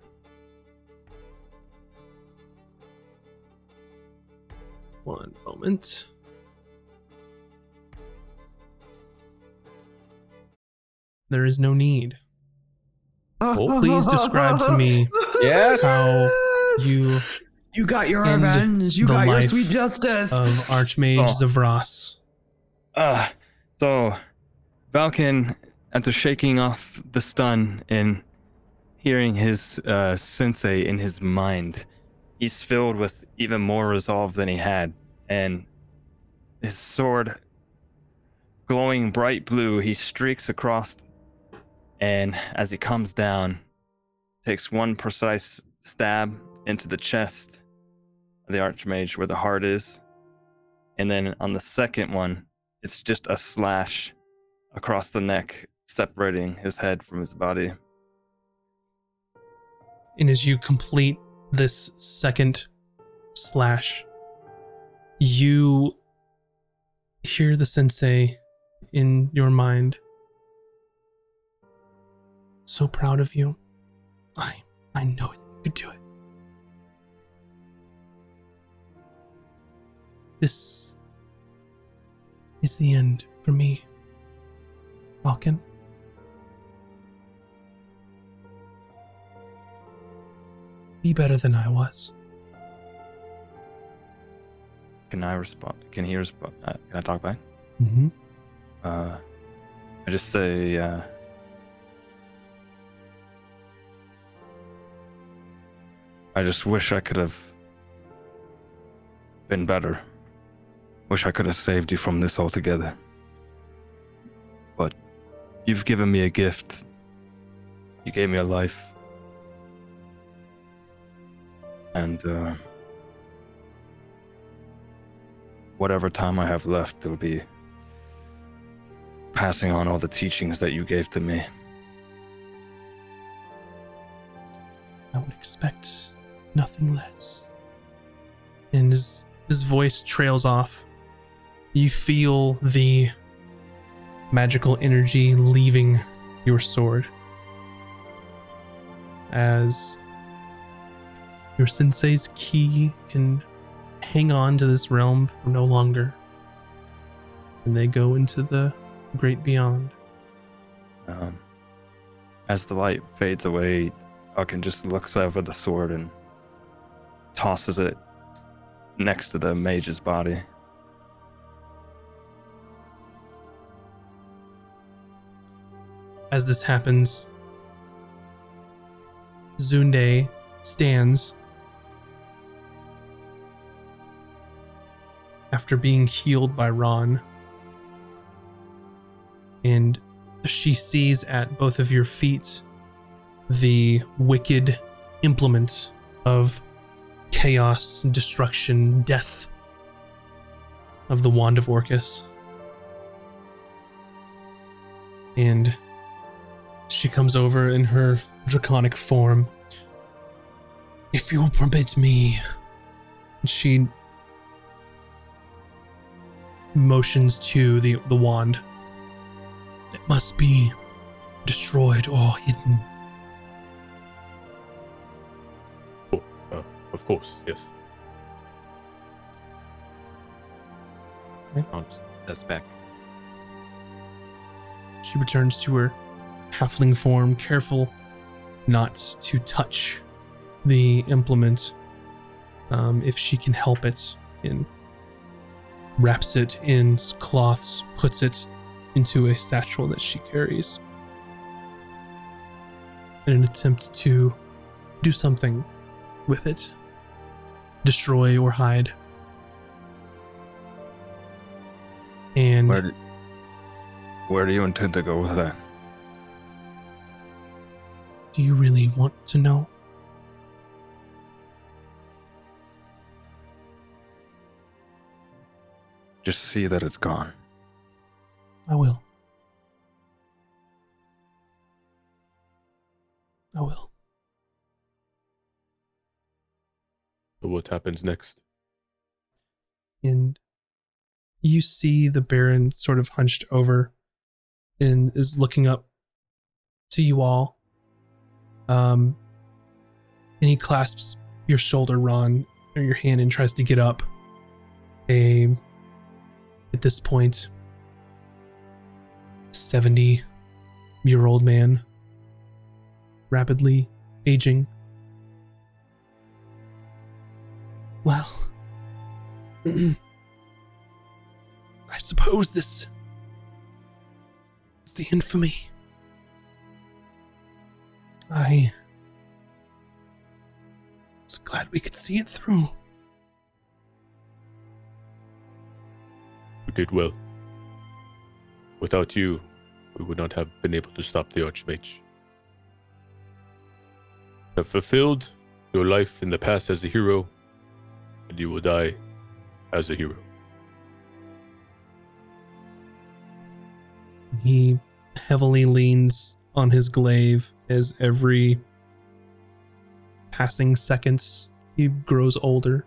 One moment. There is no need. Oh, please describe to me how you got your revenge. You got your sweet justice of Archmage Zavros. So Balkan, after shaking off the stun and hearing his sensei in his mind, he's filled with even more resolve than he had, and his sword glowing bright blue, he streaks across. And as he comes down, takes one precise stab into the chest of the Archmage where the heart is. And then on the second one, it's just a slash across the neck, separating his head from his body. And as you complete this second slash, you hear the sensei in your mind. So proud of you. I know you could do it. This is the end for me, Falcon. Be better than I was. Can I respond? Can he respond? Can I talk back? Mm-hmm. I just say, I just wish I could have been better. Wish I could have saved you from this altogether. But you've given me a gift. You gave me a life. And whatever time I have left, it'll be passing on all the teachings that you gave to me. I would expect nothing less. And his voice trails off. You feel the magical energy leaving your sword as your sensei's ki can hang on to this realm for no longer, and they go into the great beyond. As the light fades away, Arkin just looks over the sword and tosses it next to the mage's body. As this happens, Zunde stands after being healed by Ron, and she sees at both of your feet the wicked implement of chaos, destruction, death of the Wand of Orcus. And she comes over in her draconic form. If you will permit me, she motions to the wand. It must be destroyed or hidden. Oh, of course, yes. Okay. That's back. She returns to her halfling form, careful not to touch the implement if she can help it, and wraps it in cloths, puts it into a satchel that she carries in an attempt to do something with it, destroy or hide. And where do you intend to go with that? Do you really want to know? Just see that it's gone. I will. I will. But what happens next? And you see the Baron sort of hunched over and is looking up to you all. And he clasps your shoulder, Ron, or your hand, and tries to get up. At this point, 70-year-old man, rapidly aging. Well, I suppose this is the infamy. I was glad we could see it through. You did well. Without you, we would not have been able to stop the Archmage. You have fulfilled your life in the past as a hero, and you will die as a hero. He heavily leans on his glaive as every passing seconds he grows older.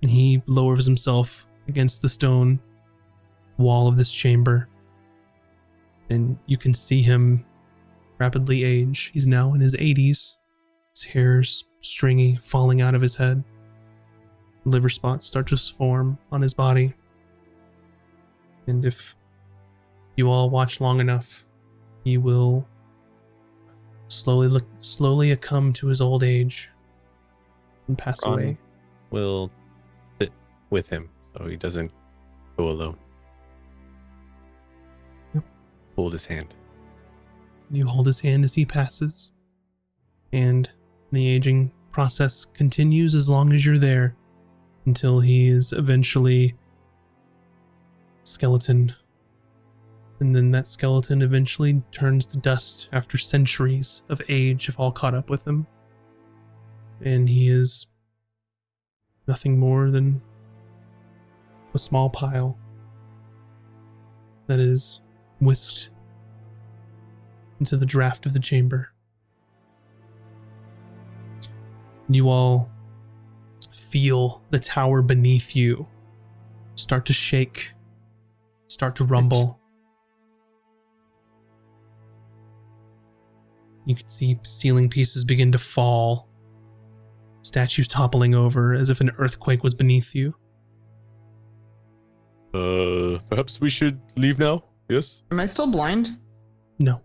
He lowers himself against the stone wall of this chamber, and you can see him rapidly age. He's now in his 80s. His hair's stringy, falling out of his head. Liver spots start to form on his body. And if you all watch long enough, he will slowly come to his old age and pass away. Will sit with him so he doesn't go alone. Yep. Hold his hand. You hold his hand as he passes, and the aging process continues as long as you're there, until he is eventually skeleton. And then that skeleton eventually turns to dust after centuries of age have all caught up with him. and he is nothing more than a small pile that is whisked into the draft of the chamber. You all feel the tower beneath you start to shake, start to rumble. You can see ceiling pieces begin to fall, statues toppling over as if an earthquake was beneath you. Perhaps we should leave now, yes? Am I still blind? No.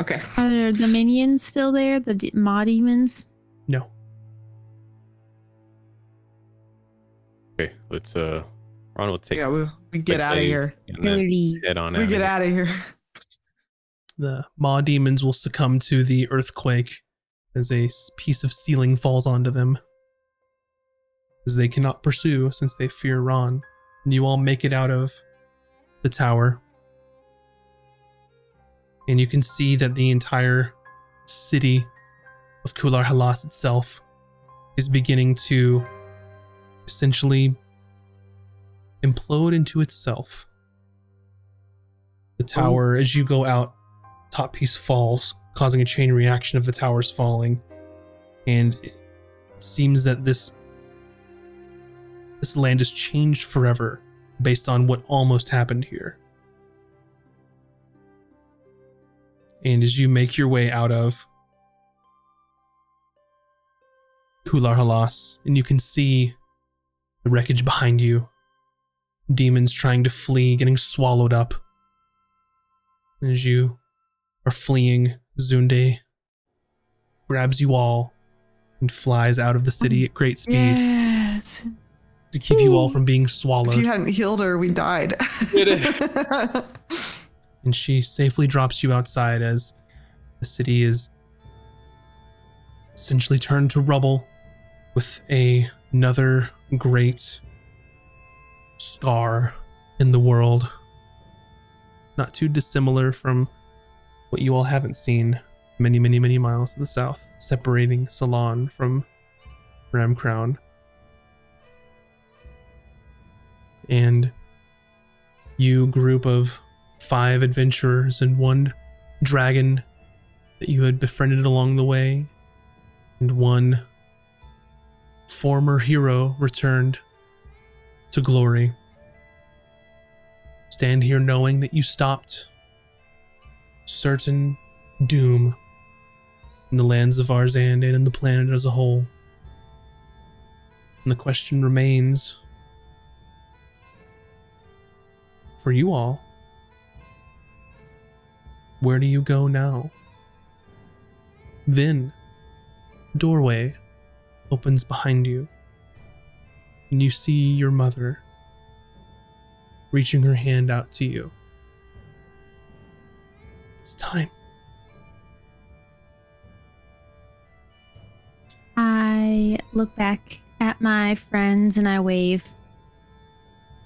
Okay. Are the minions still there? The mod demons? No. Okay, let's, Ron will take... Yeah, we get out of here. We get out of here. The maw demons will succumb to the earthquake as a piece of ceiling falls onto them, as they cannot pursue since they fear Ron. And you all make it out of the tower. And you can see that the entire city of Kular Halas itself is beginning to essentially implode into itself. The tower, as you go out, top piece falls, causing a chain reaction of the towers falling. And it seems that this land has changed forever based on what almost happened here. And as you make your way out of Kular Halas, and you can see the wreckage behind you, demons trying to flee, getting swallowed up. And as you are fleeing, Zunde grabs you all and flies out of the city at great speed. Yes. To keep you all from being swallowed. If you hadn't healed her, we died. And she safely drops you outside as the city is essentially turned to rubble with another great scar in the world. Not too dissimilar from what you all haven't seen many, many, many miles to the south, separating Salon from Ram Crown. And you group of 5 adventurers and 1 dragon that you had befriended along the way, and 1 former hero returned to glory, stand here knowing that you stopped certain doom in the lands of Arzand and in the planet as a whole. And the question remains for you all, where do you go now? Then the doorway opens behind you, and you see your mother reaching her hand out to you. It's time. I look back at my friends and I wave.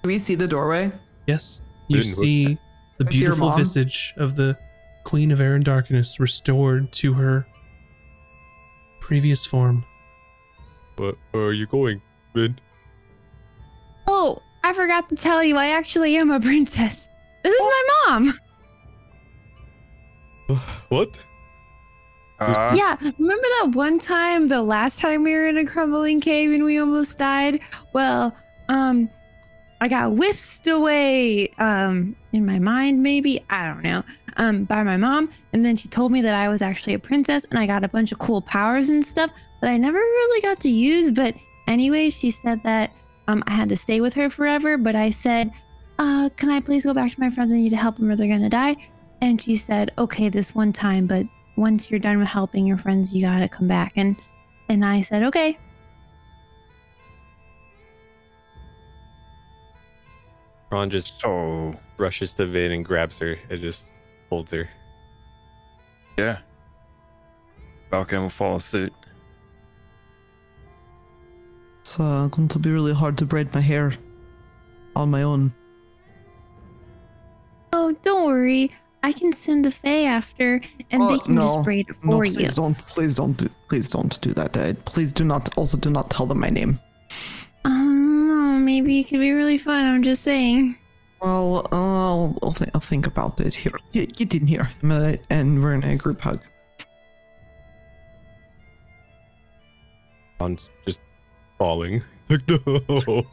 Do we see the doorway? Yes. You see the beautiful visage of the Queen of Air and Darkness restored to her previous form. But where are you going, Min? Oh, I forgot to tell you, I actually am a princess. This is my mom. What? Yeah, remember that one time, the last time we were in a crumbling cave and we almost died? Well, I got whisked away, in my mind, maybe, I don't know, by my mom. And then she told me that I was actually a princess and I got a bunch of cool powers and stuff that I never really got to use. But anyway, she said that I had to stay with her forever, but I said, can I please go back to my friends? I need to help them or they're gonna die. And she said, okay, this one time, but once you're done with helping your friends, you gotta come back. And I said, okay. Ron just rushes to Vin and grabs her and just holds her. Yeah. Falcon will follow suit. It's going to be really hard to braid my hair on my own. Oh, don't worry. I can send the Fae after, and they can just braid it for you. No, please don't do that. Please do not. Also, do not tell them my name. Maybe it could be really fun. I'm just saying. Well, I'll think about it here. Get in here, and we're in a group hug. I'm just falling. He's like, no.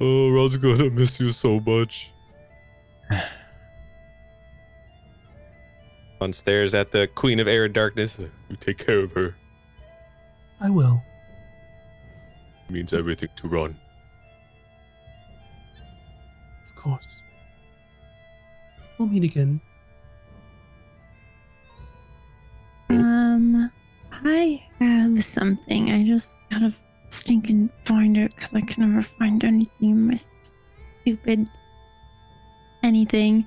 Oh, Rod's good. I miss you so much. On stares at the Queen of Air and Darkness. You take care of her. I will. It means everything to Ron. Of course. We'll meet again. I have something. I just gotta stinking find it because I can never find anything in my stupid anything.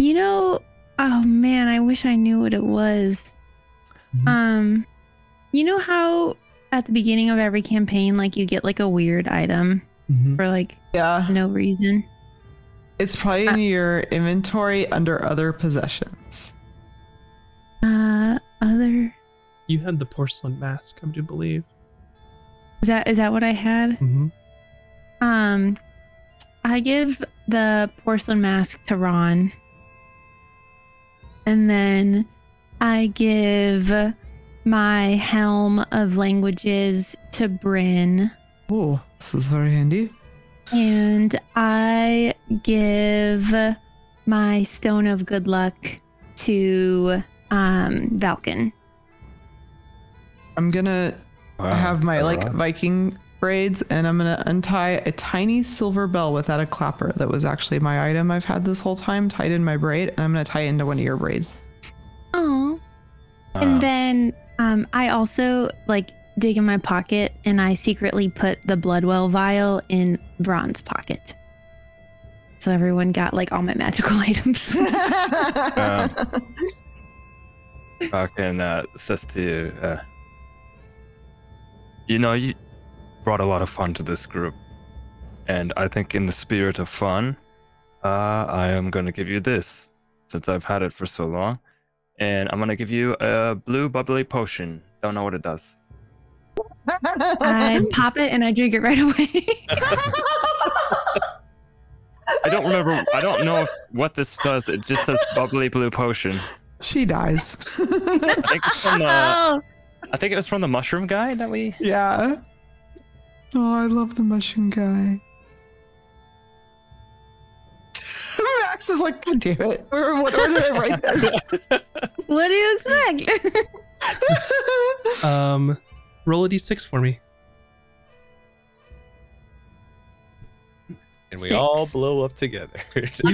You know, oh man, I wish I knew what it was. Mm-hmm. You know how at the beginning of every campaign, like you get like a weird item for like no reason? It's probably in your inventory under other possessions. Other. You had the porcelain mask, I do believe. Is that what I had? Mm-hmm. I give the porcelain mask to Ron, and then I give my helm of languages to Bryn. Oh, this is very handy. And I give my stone of good luck to Valken. I'm gonna have my Viking braids, and I'm gonna untie a tiny silver bell without a clapper that was actually my item I've had this whole time tied in my braid, and I'm gonna tie it into one of your braids. Oh. And then I also dig in my pocket, and I secretly put the Bloodwell vial in Bron's pocket. So everyone got all my magical items. Falcon says to you brought a lot of fun to this group, and I think in the spirit of fun, I am going to give you this since I've had it for so long, and I'm going to give you a blue bubbly potion. Don't know what it does. I pop it and I drink it right away. I don't know what this does. It just says bubbly blue potion. She dies. I think it was from the mushroom guy that we... Yeah. Oh, I love the mushroom guy. Max is like, God damn it. What order did I write this? What do you expect? Roll a d6 for me. And we all blow up together. This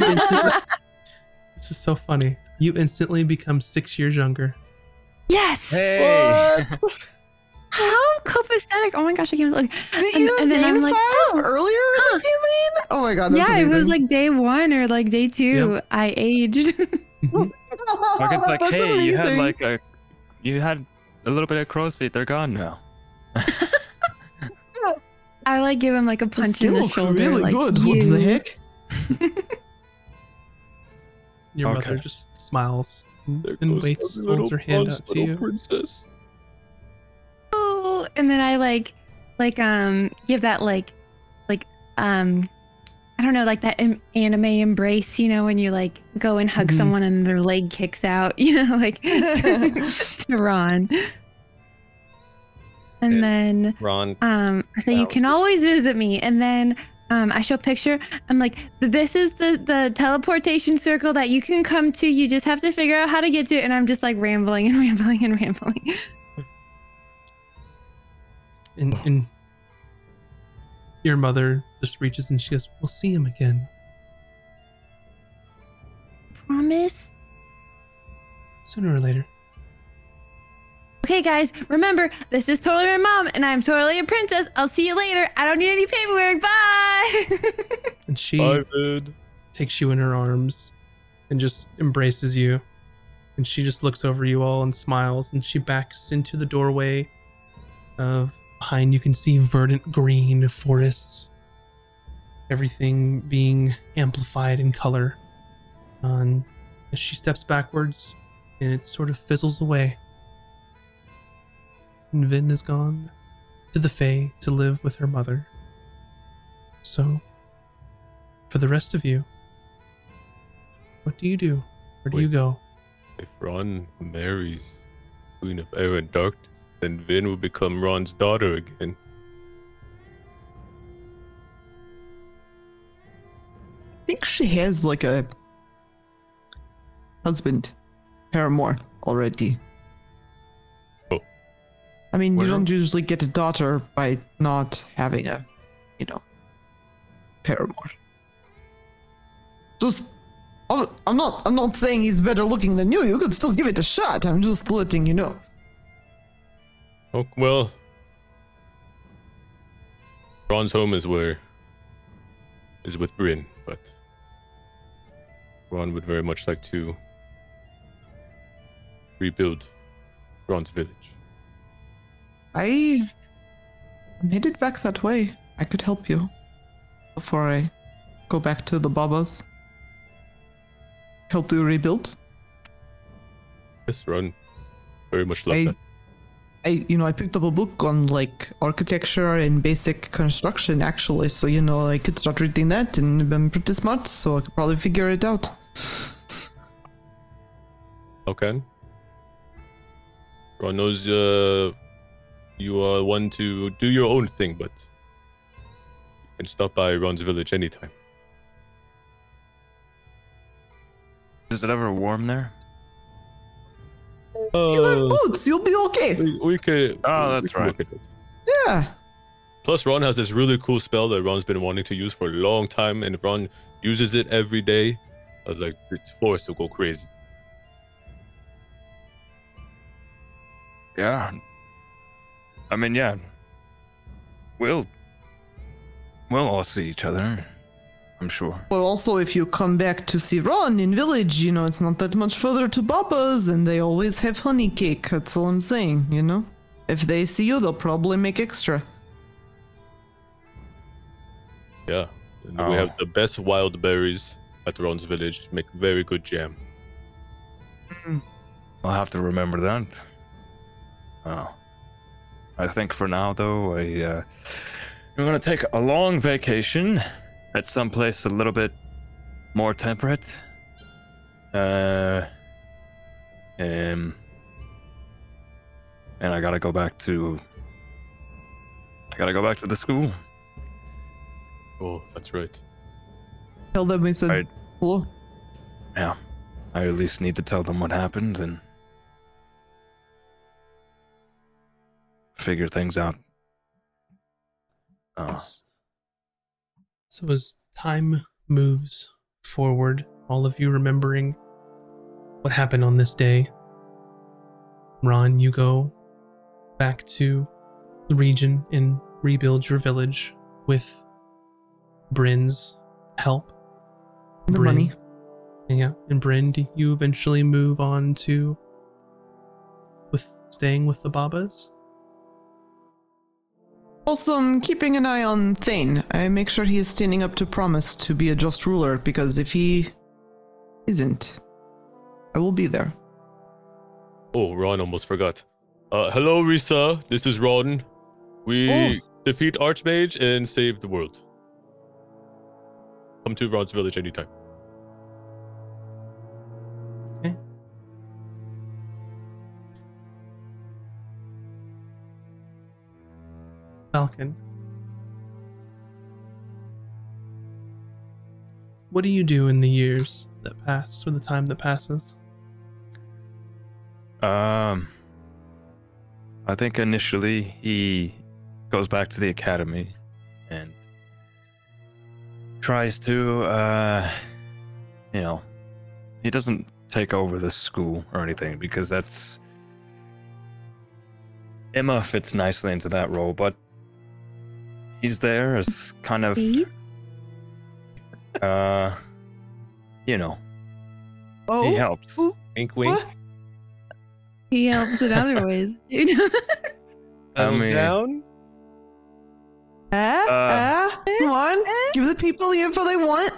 is so funny. You instantly become 6 years younger. Yes! Hey! How copacetic. Oh my gosh, I can't look. And then I'm like, earlier in the campaign? Oh my god, that's amazing. It was day one or day two. Yep. I aged. Marcus hey, amazing. You had a little bit of crow's feet, they're gone now. I give him a punch in the shoulder. Really good. What the heck? Your mother just smiles and waits, holds her hand out to you. Princess. Oh, and then I give that I don't know, that anime embrace, when you go and hug someone and their leg kicks out, just to Ron. And then Ron, so you can always visit me. And then I show a picture. I'm like, this is the teleportation circle that you can come to. You just have to figure out how to get to it. And I'm just rambling and rambling and rambling. And your mother just reaches and she goes, we'll see him again. Promise? Sooner or later. Okay, guys, remember, this is totally my mom, and I'm totally a princess. I'll see you later. I don't need any paperwork. Bye! And she takes you in her arms and just embraces you. And she just looks over you all and smiles, and she backs into the doorway of Behind you can see verdant green forests, everything being amplified in color. And as she steps backwards, and it sort of fizzles away. And Vin is gone to the Fae to live with her mother. So, for the rest of you, what do you do? Where do you go? If Ron marries Queen of Air and Darkness, then Vin will become Ron's daughter again. I think she has like a husband, paramour, already. Oh. I mean, you don't usually get a daughter by not having a, paramour. Just, I'm not saying he's better looking than you. You could still give it a shot. I'm just letting you know. Oh, well, Ron's home is with Brynn, but Ron would very much like to rebuild Ron's village. I am headed back that way. I could help you before I go back to the Babas. Help you rebuild? Yes, Ron very much like that. I picked up a book on architecture and basic construction actually, so I could start reading that, and I'm pretty smart, so I could probably figure it out. Okay. Ron knows you are one to do your own thing, but you can stop by Ron's village anytime. Is it ever warm there? You have boots, you'll be okay. We could. Oh, that's right. Yeah. Plus, Ron has this really cool spell that Ron's been wanting to use for a long time, and if Ron uses it every day, I was like, the forest will go crazy. Yeah. I mean, yeah. We'll all see each other, I'm sure. But also, if you come back to see Ron in village, it's not that much further to Baba's, and they always have honey cake. That's all I'm saying, If they see you, they'll probably make extra. Yeah. And we have the best wild berries at Ron's village. Make very good jam. I'll have to remember that. Oh. I think for now, though, I'm going to take a long vacation at some place a little bit more temperate. And I gotta go back to the school. Oh, that's right. Tell them we said hello. Yeah. I at least need to tell them what happened and figure things out. Oh. So as time moves forward, all of you remembering what happened on this day, Ron, you go back to the region and rebuild your village with Bryn's help. The money. Yeah, and Brynn, you eventually move on to staying with the Babas. Also, I'm keeping an eye on Thane. I make sure he is standing up to promise to be a just ruler, because if he isn't, I will be there. Oh, Ron almost forgot. Hello, Risa. This is Ron. We defeat Archmage and save the world. Come to Ron's village anytime. Okay. Falcon, what do you do in the years that pass, or the time that passes? I think initially he goes back to the academy and tries to, he doesn't take over the school or anything, because that's, Emma fits nicely into that role, but he's there as kind of, he helps. Wink, wink. What? He helps in other ways. Thumbs down? Come on, give the people the info they want.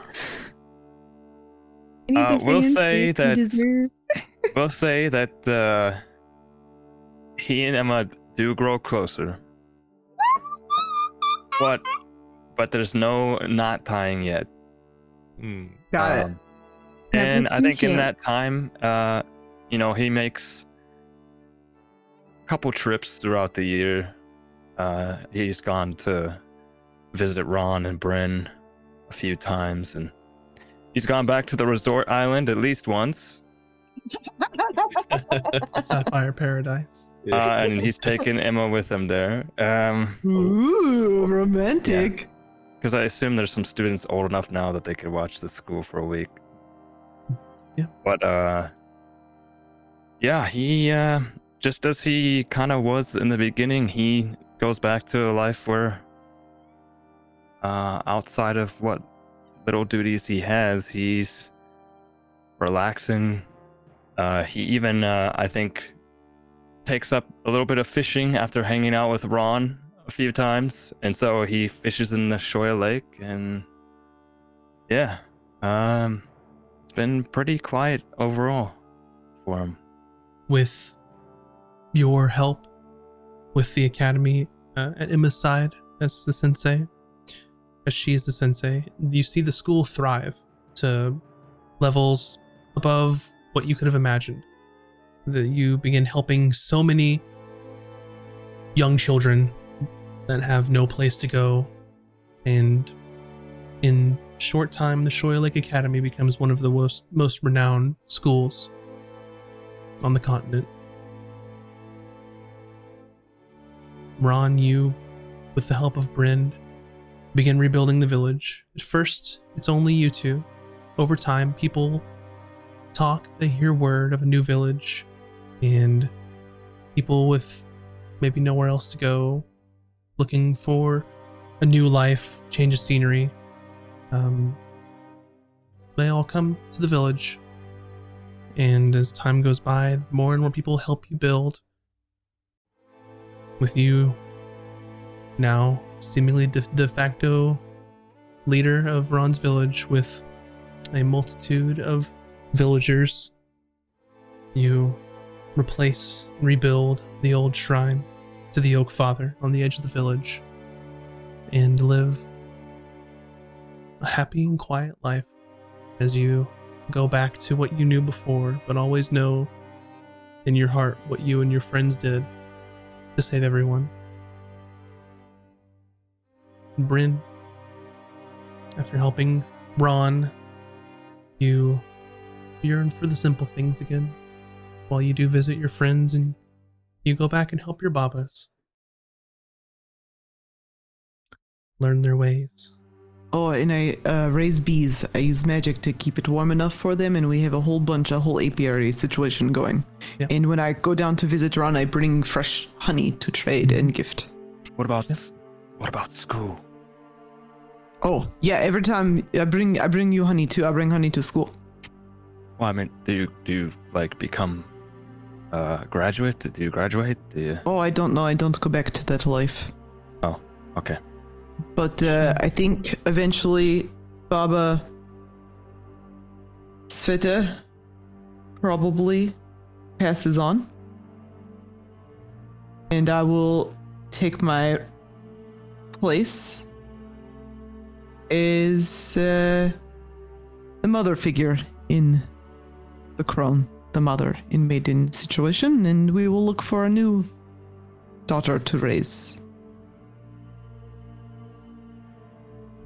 We'll say that he and Emma do grow closer, but there's no knot tying yet. Got it. And I think in that time, he makes a couple trips throughout the year. He's gone to visit Ron and Bryn a few times, and he's gone back to the resort island at least once. Sapphire Paradise. And he's taken Emma with him there. Ooh, romantic. Because I assume there's some students old enough now that they could watch the school for a week. Yeah. But he just as he kind of was in the beginning, he goes back to a life where outside of what little duties he has, he's relaxing. He even, I think, takes up a little bit of fishing after hanging out with Ron a few times, and so he fishes in the Shoya Lake, and yeah, it's been pretty quiet overall for him. With your help, with the academy at Emma's side as the sensei, as she is the sensei, you see the school thrive to levels above what you could have imagined. That you begin helping so many young children that have no place to go, and in short time the Shoya Lake Academy becomes one of the most renowned schools on the continent. Ron, you, with the help of Bryn, begin rebuilding the village. At first, it's only you two. Over time, people talk, they hear word of a new village, and people with maybe nowhere else to go, looking for a new life, change of scenery, they all come to the village. And as time goes by, more and more people help you build, with you now seemingly de facto leader of Ron's village, with a multitude of villagers. You replace, rebuild the old shrine to the Oak Father on the edge of the village, and live a happy and quiet life as you go back to what you knew before, but always know in your heart what you and your friends did to save everyone. Bryn, after helping Ron, you yearn for the simple things again, while you do visit your friends, and you go back and help your babas learn their ways. Oh, and I raise bees. I use magic to keep it warm enough for them, and we have a whole apiary situation going. Yep. And when I go down to visit Ron, I bring fresh honey to trade and gift. What about school? Oh, yeah, every time I bring you honey too. I bring honey to school. Well, I mean, do you like become a graduate? Do you graduate? Oh, I don't know. I don't go back to that life. Oh, okay. But I think eventually Baba Sveta probably passes on, and I will take my place as the mother figure in the crone, the mother in maiden situation, and we will look for a new daughter to raise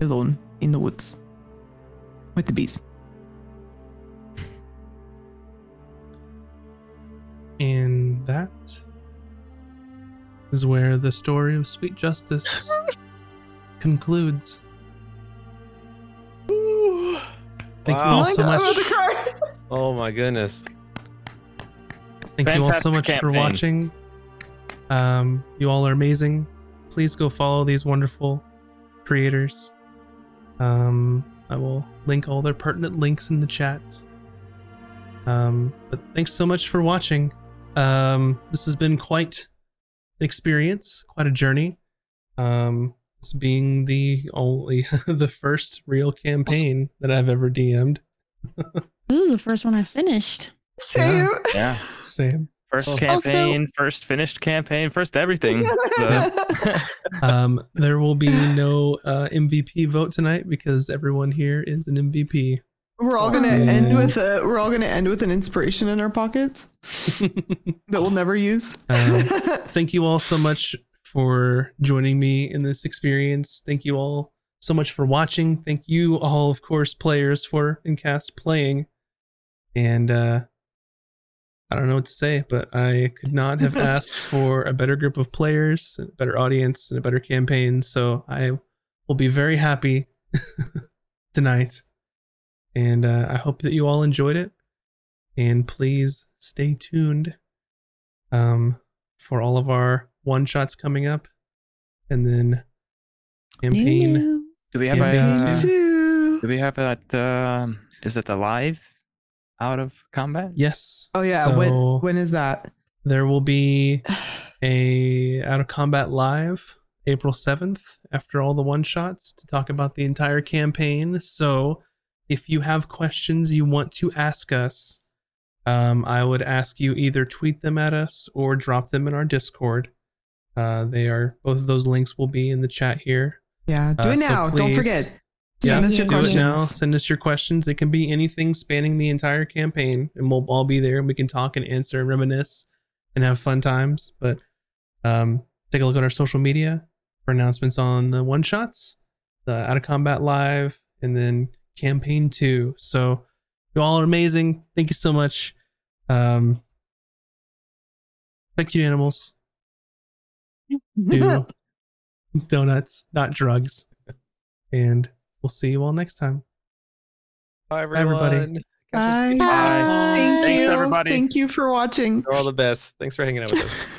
alone in the woods with the bees. And that is where the story of Sweet Justice concludes. Ooh. Thank you all so much. Oh my goodness. Thank you all so much for watching. You all are amazing. Please go follow these wonderful creators. I will link all their pertinent links in the chats. But thanks so much for watching. This has been quite an experience, quite a journey. This being the only the first real campaign that I've ever DM'd. This is the first one I finished. Same. Yeah. Same. First campaign, first finished campaign, first everything. So. There will be no MVP vote tonight because everyone here is an MVP. We're all gonna end with an inspiration in our pockets that we'll never use. Thank you all so much for joining me in this experience. Thank you all so much for watching. Thank you all, of course, players for and cast playing. And I don't know what to say, but I could not have asked for a better group of players, a better audience, and a better campaign. So I will be very happy tonight. And I hope that you all enjoyed it. And please stay tuned for all of our one-shots coming up. And then campaign. Do we have that? Is it alive? Out of combat? Yes. Oh yeah. So when is that? There will be a Out of Combat Live April 7th after all the one shots to talk about the entire campaign. So if you have questions you want to ask us, I would ask you either tweet them at us or drop them in our Discord. They are both of those links will be in the chat here. Yeah. Do it now. So don't forget. Send us your questions. Send us your questions. It can be anything spanning the entire campaign, and we'll all be there. And we can talk and answer and reminisce and have fun times. But take a look at our social media for announcements on the one shots, the Out of Combat Live, and then campaign 2. So you all are amazing. Thank you so much. Thank you, animals. Do donuts, not drugs. And we'll see you all next time. Bye, everyone. Bye, everybody. Bye. Bye. Thanks, everybody. Thank you for watching. You're all the best. Thanks for hanging out with us.